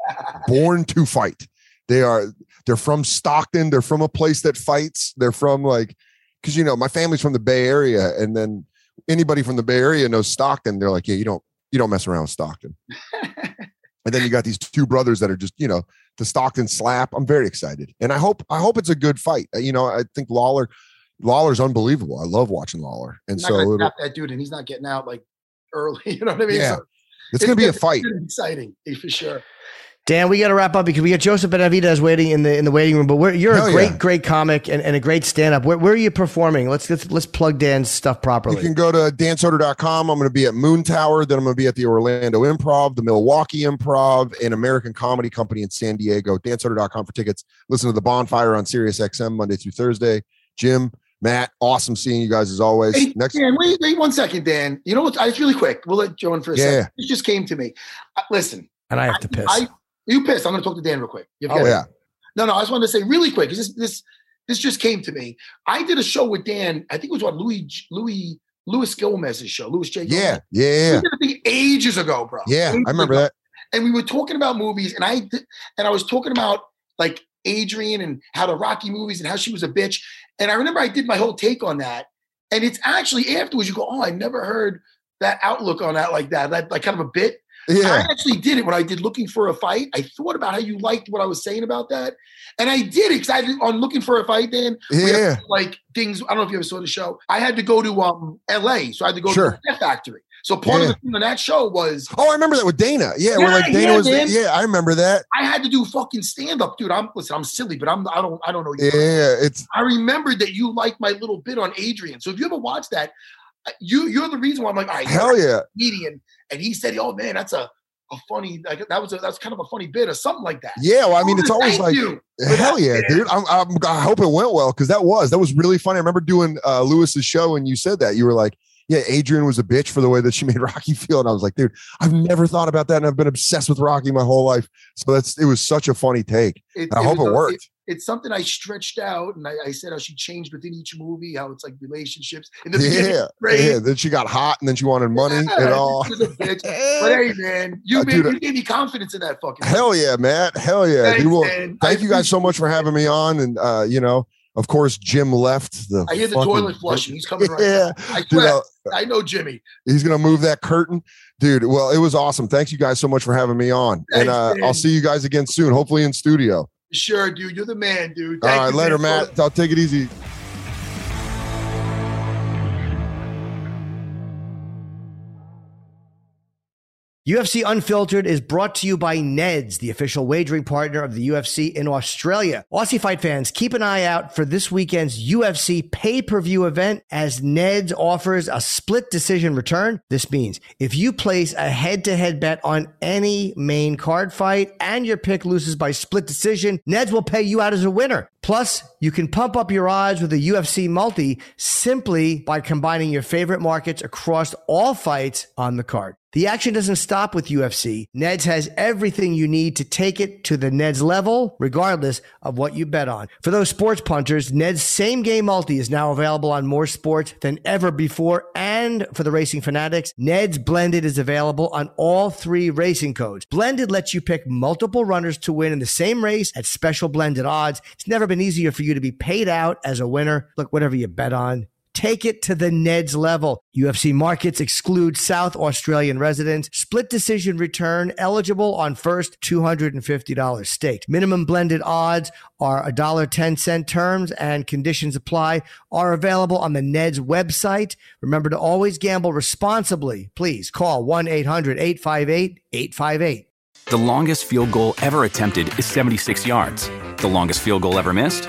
born to fight. They're from Stockton. They're from a place that fights. They're from because, you know, my family's from the Bay Area. And then anybody from the Bay Area knows Stockton. They're like, yeah, you don't mess around with Stockton. And then you got these two brothers that are just, you know, the Stockton slap. I'm very excited. And I hope it's a good fight. You know, I think Lawler's unbelievable. I love watching Lawler. And so snap that dude and he's not getting out like early. You know what I mean? Yeah. So it's going to be a fight. Exciting for sure. Dan, we got to wrap up because we got Joseph Benavidez waiting in the waiting room, but you're a great comic and a great stand-up. Where are you performing? Let's plug Dan's stuff properly. You can go to DanSoder.com. I'm going to be at Moon Tower. Then I'm going to be at the Orlando Improv, the Milwaukee Improv, and American Comedy Company in San Diego. DanSoder.com for tickets. Listen to The Bonfire on SiriusXM Monday through Thursday. Jim, Matt, awesome seeing you guys as always. Hey, next, Dan, wait one second, Dan. You know what? It's really quick. We'll let Joe in for a second. It just came to me. Listen. And I have to piss. You pissed. I'm going to talk to Dan real quick. Oh, yeah. No, I just wanted to say really quick. This This just came to me. I did a show with Dan. I think it was on Louis Gomez's show, Louis J. Gomez. Yeah. We did a thing ages ago, bro. Yeah, I remember that. And we were talking about movies, and I was talking about like Adrian and how the Rocky movies and how she was a bitch. And I remember I did my whole take on that. And it's actually afterwards you go, oh, I never heard that outlook on that like that. That like kind of a bit. Yeah. I actually did it when I did Looking for a Fight. I thought about how you liked what I was saying about that. And I did it because I did, on Looking for a Fight then. Yeah. Like things, I don't know if you ever saw the show. I had to go to LA. So I had to go to the Death Factory. So part of the thing on that show was. Oh, I remember that with Dana. Yeah. Where like Dana was. Man. Yeah, I remember that. I had to do fucking stand up, dude. I'm silly, but I don't know. You yeah. It's. I remembered that you liked my little bit on Adrian. So if you ever watch that, you're the reason why I'm like, all right, hell yeah. Comedian. And he said, oh man, that's a funny, like that's kind of a funny bit or something like that. Yeah. Well, I mean, it's always like, hell yeah, dude. I hope it went well. Cause that was really funny. I remember doing Lewis's show and you said that you were like, yeah, Adrian was a bitch for the way that she made Rocky feel. And I was like, dude, I've never thought about that. And I've been obsessed with Rocky my whole life. So it was such a funny take. I hope it worked. It's something I stretched out. And I said how she changed within each movie, how it's like relationships. In the beginning, right? Yeah, then she got hot and then she wanted money and all. But hey, man, you gave me confidence in that fucking hell yeah, Matt. Hell yeah. Thanks, dude, thank you guys so much for having me on. And, of course, Jim left. I hear the toilet flushing. He's coming right now. I know Jimmy. He's going to move that curtain. Dude, well, it was awesome. Thank you guys so much for having me on. Thanks, and I'll see you guys again soon, hopefully in studio. Sure, dude. You're the man, dude. All right, later, Matt. I'll take it easy. UFC Unfiltered is brought to you by Neds, the official wagering partner of the UFC in Australia. Aussie fight fans, keep an eye out for this weekend's UFC pay-per-view event as Neds offers a split decision return. This means if you place a head-to-head bet on any main card fight and your pick loses by split decision, Neds will pay you out as a winner. Plus, you can pump up your odds with a UFC multi simply by combining your favorite markets across all fights on the card. The action doesn't stop with UFC. Neds has everything you need to take it to the Neds level, regardless of what you bet on. For those sports punters, Neds Same Game Multi is now available on more sports than ever before. And for the racing fanatics, Neds Blended is available on all three racing codes. Blended lets you pick multiple runners to win in the same race at special blended odds. It's never been easier for you to be paid out as a winner. Look, whatever you bet on, take it to the Neds level. UFC markets exclude South Australian residents. Split decision return eligible on first $250 staked. Minimum blended odds are $1.10. Terms and conditions apply. Are available on the Neds website. Remember to always gamble responsibly. Please call 1-800-858-858. The longest field goal ever attempted is 76 yards. The longest field goal ever missed?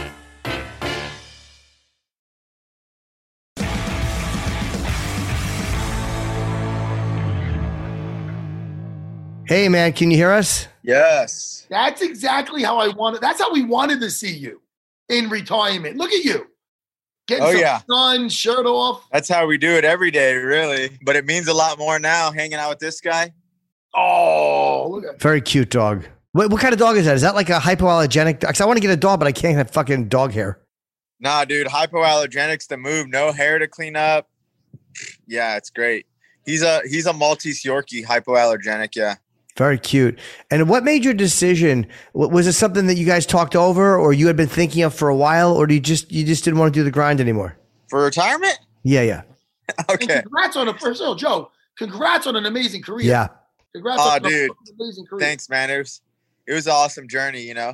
Hey, man, can you hear us? Yes. That's exactly how I wanted. That's how we wanted to see you in retirement. Look at you. Getting sun, shirt off. That's how we do it every day, really. But it means a lot more now hanging out with this guy. Oh, look at very cute dog. Wait, what kind of dog is that? Is that like a hypoallergenic? Because I want to get a dog, but I can't have fucking dog hair. Nah, dude. Hypoallergenics to move. No hair to clean up. Yeah, it's great. He's a Maltese Yorkie, hypoallergenic. Yeah. Very cute. And what made your decision? Was it something that you guys talked over or you had been thinking of for a while, or do you just didn't want to do the grind anymore? For retirement? Yeah. Okay. And congrats on Joe. Congrats on an amazing career. Yeah. Congrats on an amazing career. Thanks, man. It was an awesome journey, you know.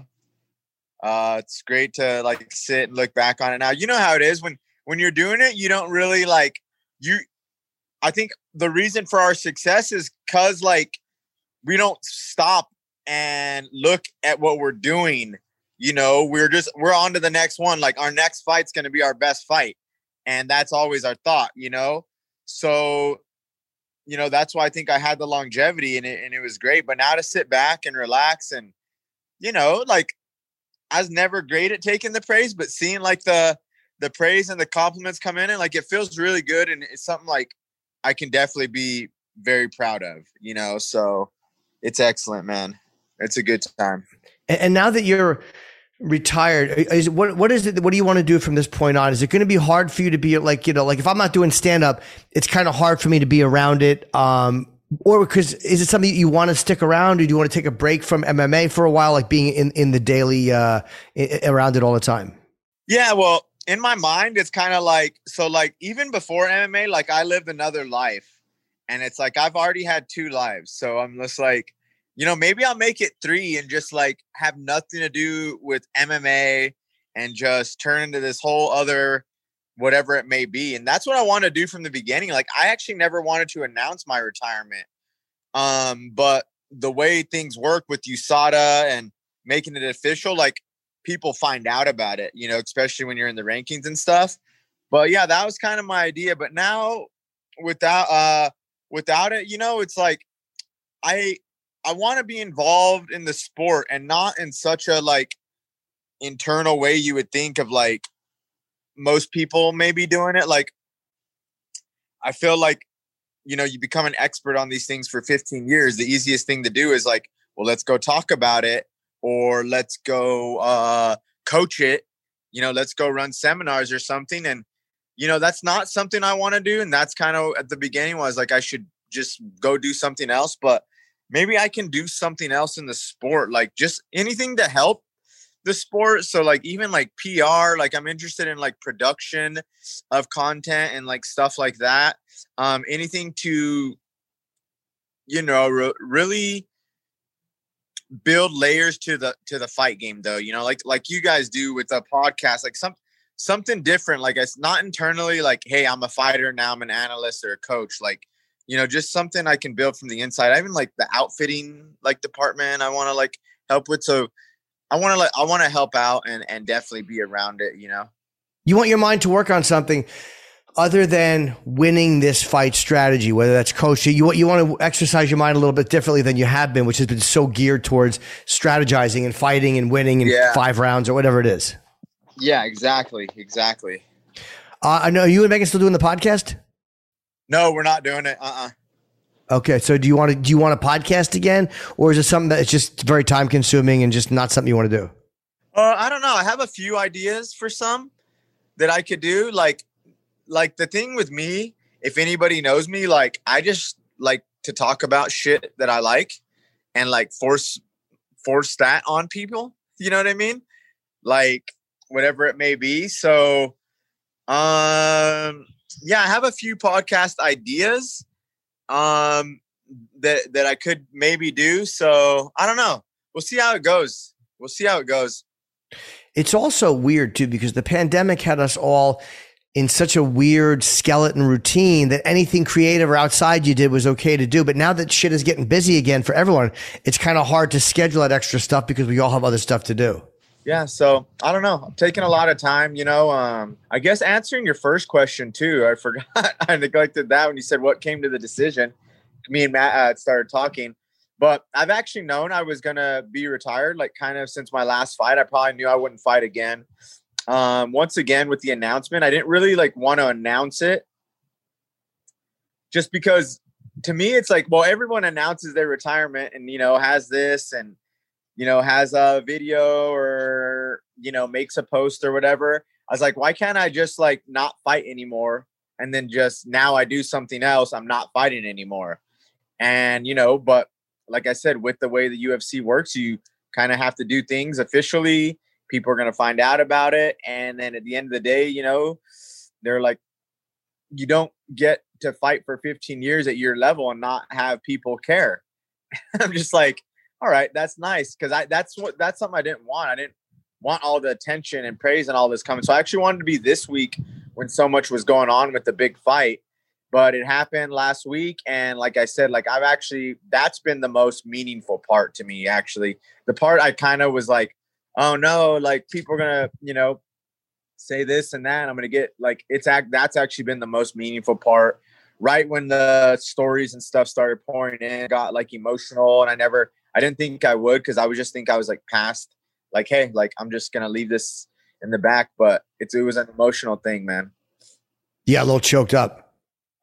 It's great to like sit and look back on it now. You know how it is when you're doing it, you don't really like you. I think the reason for our success is because like we don't stop and look at what we're doing. You know, we're on to the next one. Like our next fight's going to be our best fight. And that's always our thought, you know? So you know, that's why I think I had the longevity and it was great. But now to sit back and relax and, you know, like I was never great at taking the praise, but seeing like the praise and the compliments come in and like, it feels really good. And it's something like I can definitely be very proud of, you know, so it's excellent, man. It's a good time. And now that you're retired, is what is it? What do you want to do from this point on? Is it going to be hard for you to be like, you know, like if I'm not doing stand up, it's kind of hard for me to be around it. Or because is it something you want to stick around, or do you want to take a break from MMA for a while, like being in the daily around it all the time? Yeah, well, in my mind, it's kind of like, so like even before MMA, like I lived another life, and it's like I've already had two lives, so I'm just like, you know, maybe I'll make it three and just like have nothing to do with MMA and just turn into this whole other whatever it may be. And that's what I want to do from the beginning. Like I actually never wanted to announce my retirement. But the way things work with USADA and making it official, like people find out about it, you know, especially when you're in the rankings and stuff. But yeah, that was kind of my idea. But now without it, you know, it's like I want to be involved in the sport and not in such a like internal way you would think of like most people maybe doing it. Like, I feel like, you know, you become an expert on these things for 15 years. The easiest thing to do is like, well, let's go talk about it, or let's go coach it, you know, let's go run seminars or something. And, you know, that's not something I want to do. And that's kind of at the beginning was like, I should just go do something else. But maybe I can do something else in the sport, like just anything to help the sport. So like even like PR, like I'm interested in like production of content and like stuff like that. Anything to, you know, really build layers to the fight game though, you know, like you guys do with the podcast, like something different. Like it's not internally like, hey, I'm a fighter. Now I'm an analyst or a coach. Like, you know, just something I can build from the inside. I even like the outfitting, like department I want to like help with. So I want to help out and definitely be around it. You know, you want your mind to work on something other than winning this fight strategy, whether that's coaching. You want to exercise your mind a little bit differently than you have been, which has been so geared towards strategizing and fighting and winning in 5 rounds or whatever it is. Yeah, exactly. I know you and Megan still doing the podcast. No, we're not doing it. Okay. So do you want to podcast again, or is it something that's just very time consuming and just not something you want to do? I don't know. I have a few ideas for some that I could do. Like the thing with me, if anybody knows me, like I just like to talk about shit that I like and like force that on people. You know what I mean? Like whatever it may be. So, yeah, I have a few podcast ideas that I could maybe do. So I don't know. We'll see how it goes. It's also weird, too, because the pandemic had us all in such a weird skeleton routine that anything creative or outside you did was okay to do. But now that shit is getting busy again for everyone, it's kind of hard to schedule that extra stuff because we all have other stuff to do. Yeah, so I don't know. I'm taking a lot of time, you know. I guess answering your first question too, I forgot. I neglected that when you said what came to the decision. Me and Matt started talking, but I've actually known I was gonna be retired, like kind of since my last fight. I probably knew I wouldn't fight again. Once again with the announcement, I didn't really like want to announce it, just because to me it's like, well, everyone announces their retirement and you know has this and, you know, has a video or, you know, makes a post or whatever. I was like, why can't I just like not fight anymore? And then just now I do something else. I'm not fighting anymore. And, you know, but like I said, with the way the UFC works, you kind of have to do things officially. People are going to find out about it. And then at the end of the day, you know, they're like, you don't get to fight for 15 years at your level and not have people care. I'm just like, all right, that's nice. Cause that's something I didn't want. I didn't want all the attention and praise and all this coming. So I actually wanted to be this week when so much was going on with the big fight, but it happened last week. And like I said, like I've actually, that's been the most meaningful part to me, actually. The part I kind of was like, oh no, like people are going to, you know, say this and that. And I'm going to get like, that's actually been the most meaningful part right when the stories and stuff started pouring in, got like emotional. And I didn't think I would, because I was like past, like, hey, like I'm just going to leave this in the back. But it was an emotional thing, man. Yeah. A little choked up.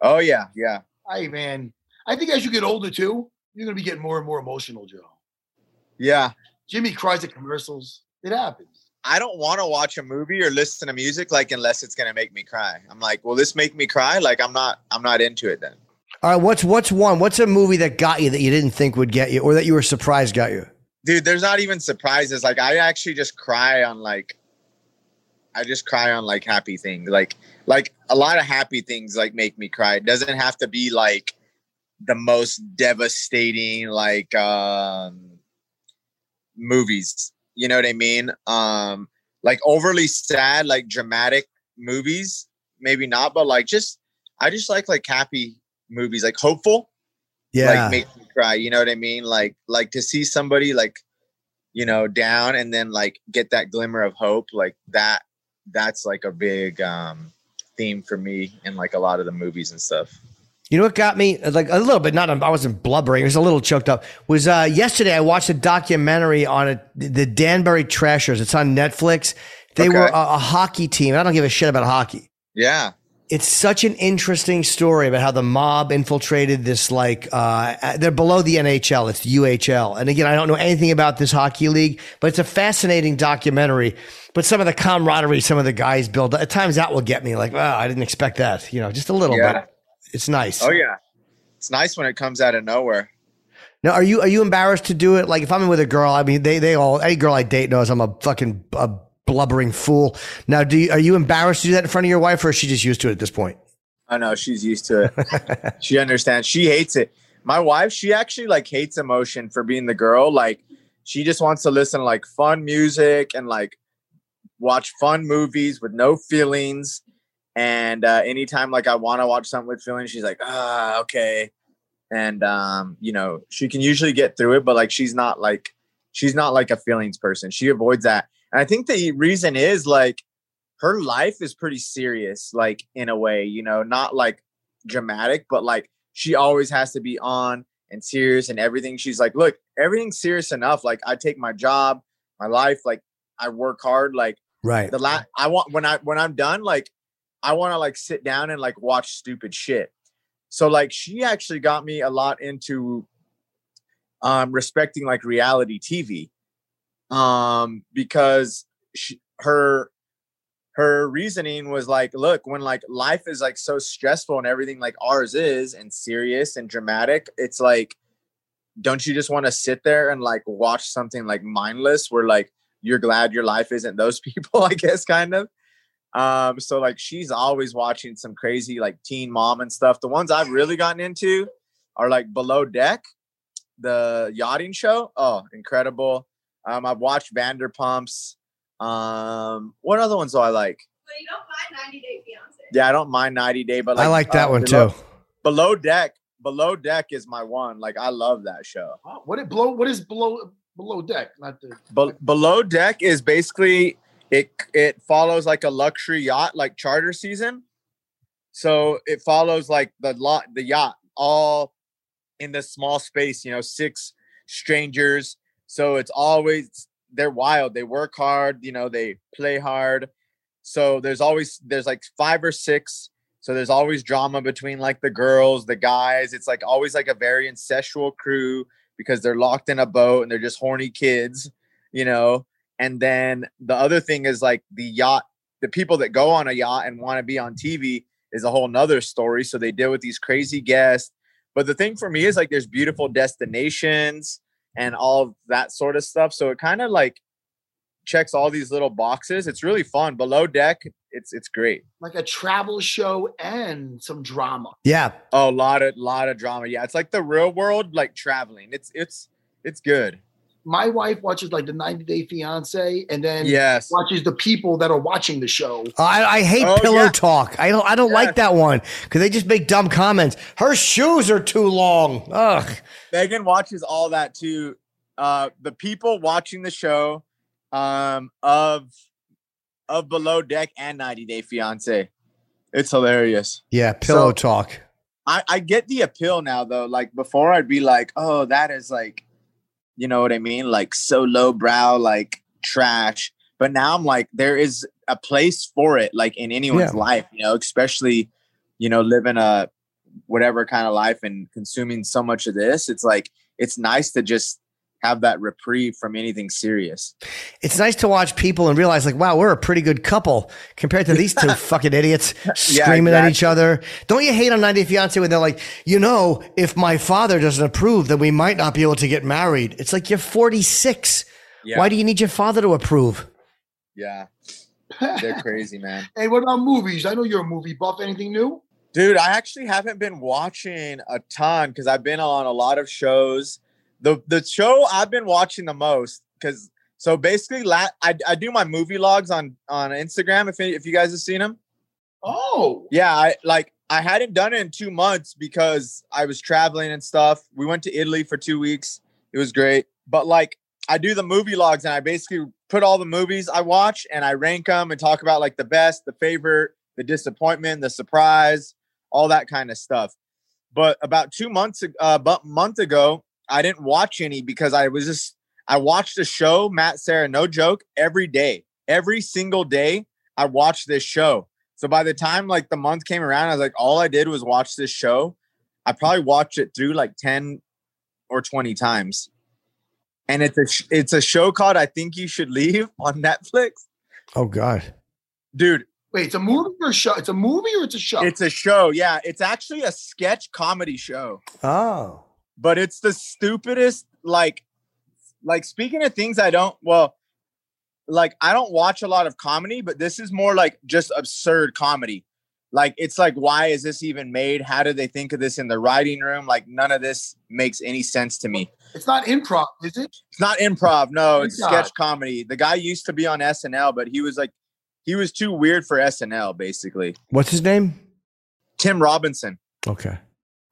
Oh yeah. Yeah. Hey man, I think as you get older too, you're going to be getting more and more emotional, Joe. Yeah. Jimmy cries at commercials. It happens. I don't want to watch a movie or listen to music, like, unless it's going to make me cry. I'm like, will this make me cry? Like, I'm not into it then. All right. What's a movie that got you that you didn't think would get you, or that you were surprised got you? Dude, there's not even surprises. Like, I actually just cry on like happy things. Like a lot of happy things like make me cry. It doesn't have to be like the most devastating, like, movies. You know what I mean? Like overly sad, like dramatic movies, maybe not, but like I just like happy movies, like hopeful. Yeah. Like make me cry. You know what I mean? Like to see somebody like, you know, down and then like get that glimmer of hope, like that's like a big theme for me in like a lot of the movies and stuff. You know what got me like a little bit, I wasn't blubbering, I was a little choked up, was yesterday I watched a documentary on the Danbury Trashers. It's on Netflix. They were a hockey team. I don't give a shit about hockey. Yeah. It's such an interesting story about how the mob infiltrated this, like, they're below the NHL. It's the UHL. And again, I don't know anything about this hockey league, but it's a fascinating documentary. But some of the camaraderie, some of the guys build, at times that will get me like, oh, I didn't expect that, you know, just a little bit. It's nice. Oh yeah. It's nice when it comes out of nowhere. Now, are you embarrassed to do it? Like if I'm with a girl, I mean, any girl I date knows I'm a fucking blubbering fool. Now, are you embarrassed to do that in front of your wife, or is she just used to it at this point? I know she's used to it. She understands. She hates it. My wife, she actually like hates emotion for being the girl. Like she just wants to listen to like fun music and like watch fun movies with no feelings. And anytime like I want to watch something with feelings, she's like, okay. And you know, she can usually get through it, but like she's not like a feelings person. She avoids that. And I think the reason is like her life is pretty serious, like in a way, you know, not like dramatic, but like she always has to be on and serious and everything. She's like, look, everything's serious enough. Like I take my job, my life, like I work hard, like right. When I'm done, like I want to like sit down and like watch stupid shit. So like she actually got me a lot into respecting like reality TV because her reasoning was like, look, when like life is like so stressful and everything like ours is and serious and dramatic, it's like, don't you just want to sit there and like watch something like mindless where like you're glad your life isn't those people, I guess, kind of. So like, she's always watching some crazy, like Teen Mom and stuff. The ones I've really gotten into are like Below Deck, the yachting show. Oh, incredible. I've watched Vanderpumps. What other ones do I like? Well, you don't mind 90 Day Fiance. Yeah. I don't mind 90 Day, but like, I like that one too. Below Deck is my one. Like, I love that show. Oh, Below Deck? Below Deck is basically it follows like a luxury yacht, like charter season. So it follows like the yacht all in this small space, you know, 6 strangers. So it's always, they're wild. They work hard, you know, they play hard. So there's like 5 or 6. So there's always drama between like the girls, the guys. It's like always like a very incestual crew because they're locked in a boat and they're just horny kids, you know? And then the other thing is like the yacht, the people that go on a yacht and want to be on TV is a whole nother story. So they deal with these crazy guests. But the thing for me is like, there's beautiful destinations and all that sort of stuff. So it kind of like checks all these little boxes. It's really fun. Below Deck, it's great. Like a travel show and some drama. Yeah. Oh, a lot of drama. Yeah. It's like the real world, like traveling. It's good. My wife watches like the 90 Day Fiance, and then watches the people that are watching the show. I hate pillow talk. I don't like that one because they just make dumb comments. Her shoes are too long. Ugh. Megan watches all that too. The people watching the show of Below Deck and 90 Day Fiance. It's hilarious. Yeah, pillow talk. I get the appeal now, though. Like, before I'd be like, oh, that is like, you know what I mean? Like, so lowbrow, like trash. But now I'm like, there is a place for it, like in anyone's life, you know, especially, you know, living a whatever kind of life and consuming so much of this. It's like, it's nice to just have that reprieve from anything serious. It's nice to watch people and realize, like, wow, we're a pretty good couple compared to these two fucking idiots screaming at each other. Don't you hate on 90 Fiancé when they're like, you know, if my father doesn't approve, then we might not be able to get married. It's like, you're 46. Yeah. Why do you need your father to approve? Yeah. They're crazy, man. Hey, what about movies? I know you're a movie buff. Anything new? Dude, I actually haven't been watching a ton because I've been on a lot of shows. The show I've been watching the most, because so basically I do my movie logs on Instagram, if you guys have seen them. Oh. Yeah, I hadn't done it in 2 months because I was traveling and stuff. We went to Italy for 2 weeks. It was great. But like, I do the movie logs and I basically put all the movies I watch and I rank them and talk about like the best, the favorite, the disappointment, the surprise, all that kind of stuff. But about 2 months, month ago, I didn't watch any because I watched the show, Matt Sarah, no joke, every day, every single day I watched this show. So by the time like the month came around, I was like, all I did was watch this show. I probably watched it through like 10 or 20 times. And it's a show called I Think You Should Leave on Netflix. Oh God, dude. Wait, it's a movie or a show? It's a movie or it's a show? It's a show. Yeah. It's actually a sketch comedy show. Oh, but it's the stupidest, like speaking of things I don't watch a lot of comedy, but this is more like just absurd comedy. Like, it's like, why is this even made? How did they think of this in the writing room? Like, none of this makes any sense to me. It's not improv, is it? It's not improv. No, it's sketch comedy. The guy used to be on SNL, but he was too weird for SNL, basically. What's his name? Tim Robinson. Okay.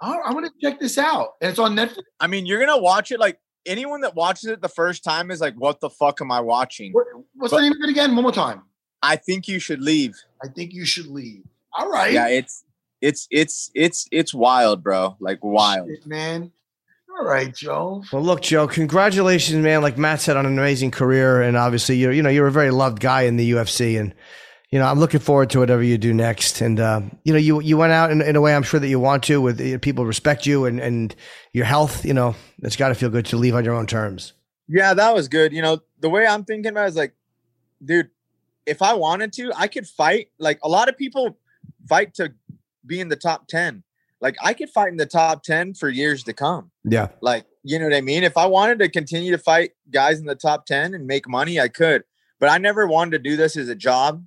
I'm going to check this out. And it's on Netflix. I mean, you're going to watch it. Like, anyone that watches it the first time is like, what the fuck am I watching? What's the name of it again? One more time. I Think You Should Leave. I Think You Should Leave. All right. Yeah, it's wild, bro. Like, wild. Shit, man. All right, Joe. Well, look, Joe, congratulations, man. Like Matt said, on an amazing career. And obviously you're a very loved guy in the UFC, and you know, I'm looking forward to whatever you do next. And, you know, you went out in a way I'm sure that you want to, with people respect you and your health, you know, it's got to feel good to leave on your own terms. Yeah, that was good. You know, the way I'm thinking about it is like, dude, if I wanted to, I could fight. Like, a lot of people fight to be in the top 10. Like, I could fight in the top 10 for years to come. Yeah. Like, you know what I mean? If I wanted to continue to fight guys in the top 10 and make money, I could. But I never wanted to do this as a job.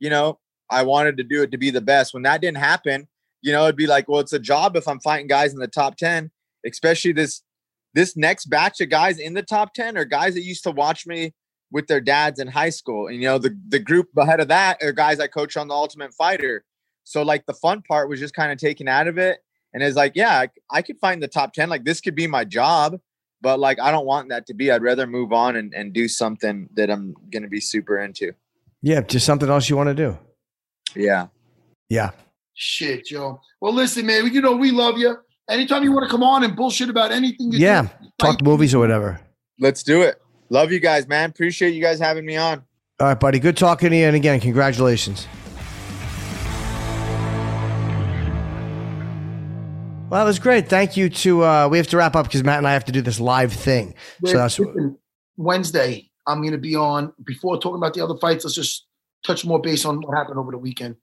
You know, I wanted to do it to be the best. When that didn't happen, you know, it'd be like, well, it's a job if I'm fighting guys in the top 10, especially this next batch of guys in the top 10 are guys that used to watch me with their dads in high school. And, you know, the group ahead of that are guys I coach on The Ultimate Fighter. So like, the fun part was just kind of taken out of it. And it's like, yeah, I could find the top 10. Like, this could be my job, but like, I don't want that to be, I'd rather move on and do something that I'm going to be super into. Yeah, just something else you want to do. Yeah. Yeah. Shit, Joe. Well, listen, man, you know, we love you. Anytime you want to come on and bullshit about anything you do. Yeah, talk movies or whatever. Let's do it. Love you guys, man. Appreciate you guys having me on. All right, buddy. Good talking to you. And again, congratulations. Well, that was great. Thank you to, we have to wrap up because Matt and I have to do this live thing. So that's Wednesday. I'm going to be on. Before talking about the other fights, let's just touch more base on what happened over the weekend.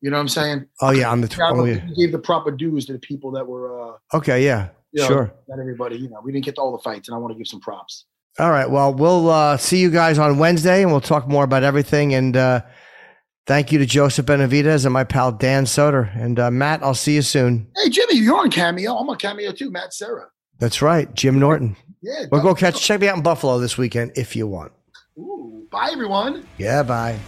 You know what I'm saying? Oh, yeah. We gave the proper dues to the people that were. Okay. Yeah. You know, sure. Not everybody. You know, we didn't get to all the fights, and I want to give some props. All right. Well, we'll see you guys on Wednesday, and we'll talk more about everything. And thank you to Joseph Benavidez and my pal Dan Soder. And Matt, I'll see you soon. Hey, Jimmy, you're on Cameo. I'm on Cameo too, Matt Sarah. That's right. Jim Norton. Yeah, we'll go check me out in Buffalo this weekend if you want. Ooh, bye, everyone. Yeah, bye.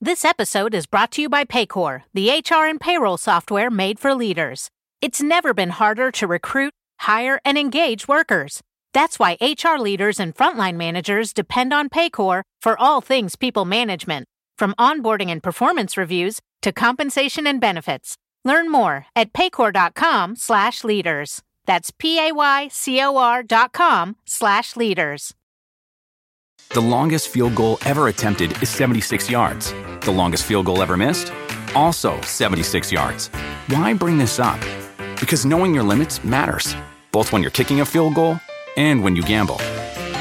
This episode is brought to you by Paycor, the HR and payroll software made for leaders. It's never been harder to recruit, hire, and engage workers. That's why HR leaders and frontline managers depend on Paycor for all things people management, from onboarding and performance reviews to compensation and benefits. Learn more at paycor.com/leaders. That's paycor.com/leaders. The longest field goal ever attempted is 76 yards. The longest field goal ever missed? Also 76 yards. Why bring this up? Because knowing your limits matters, both when you're kicking a field goal and when you gamble.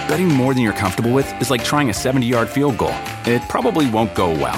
Betting more than you're comfortable with is like trying a 70-yard field goal. It probably won't go well.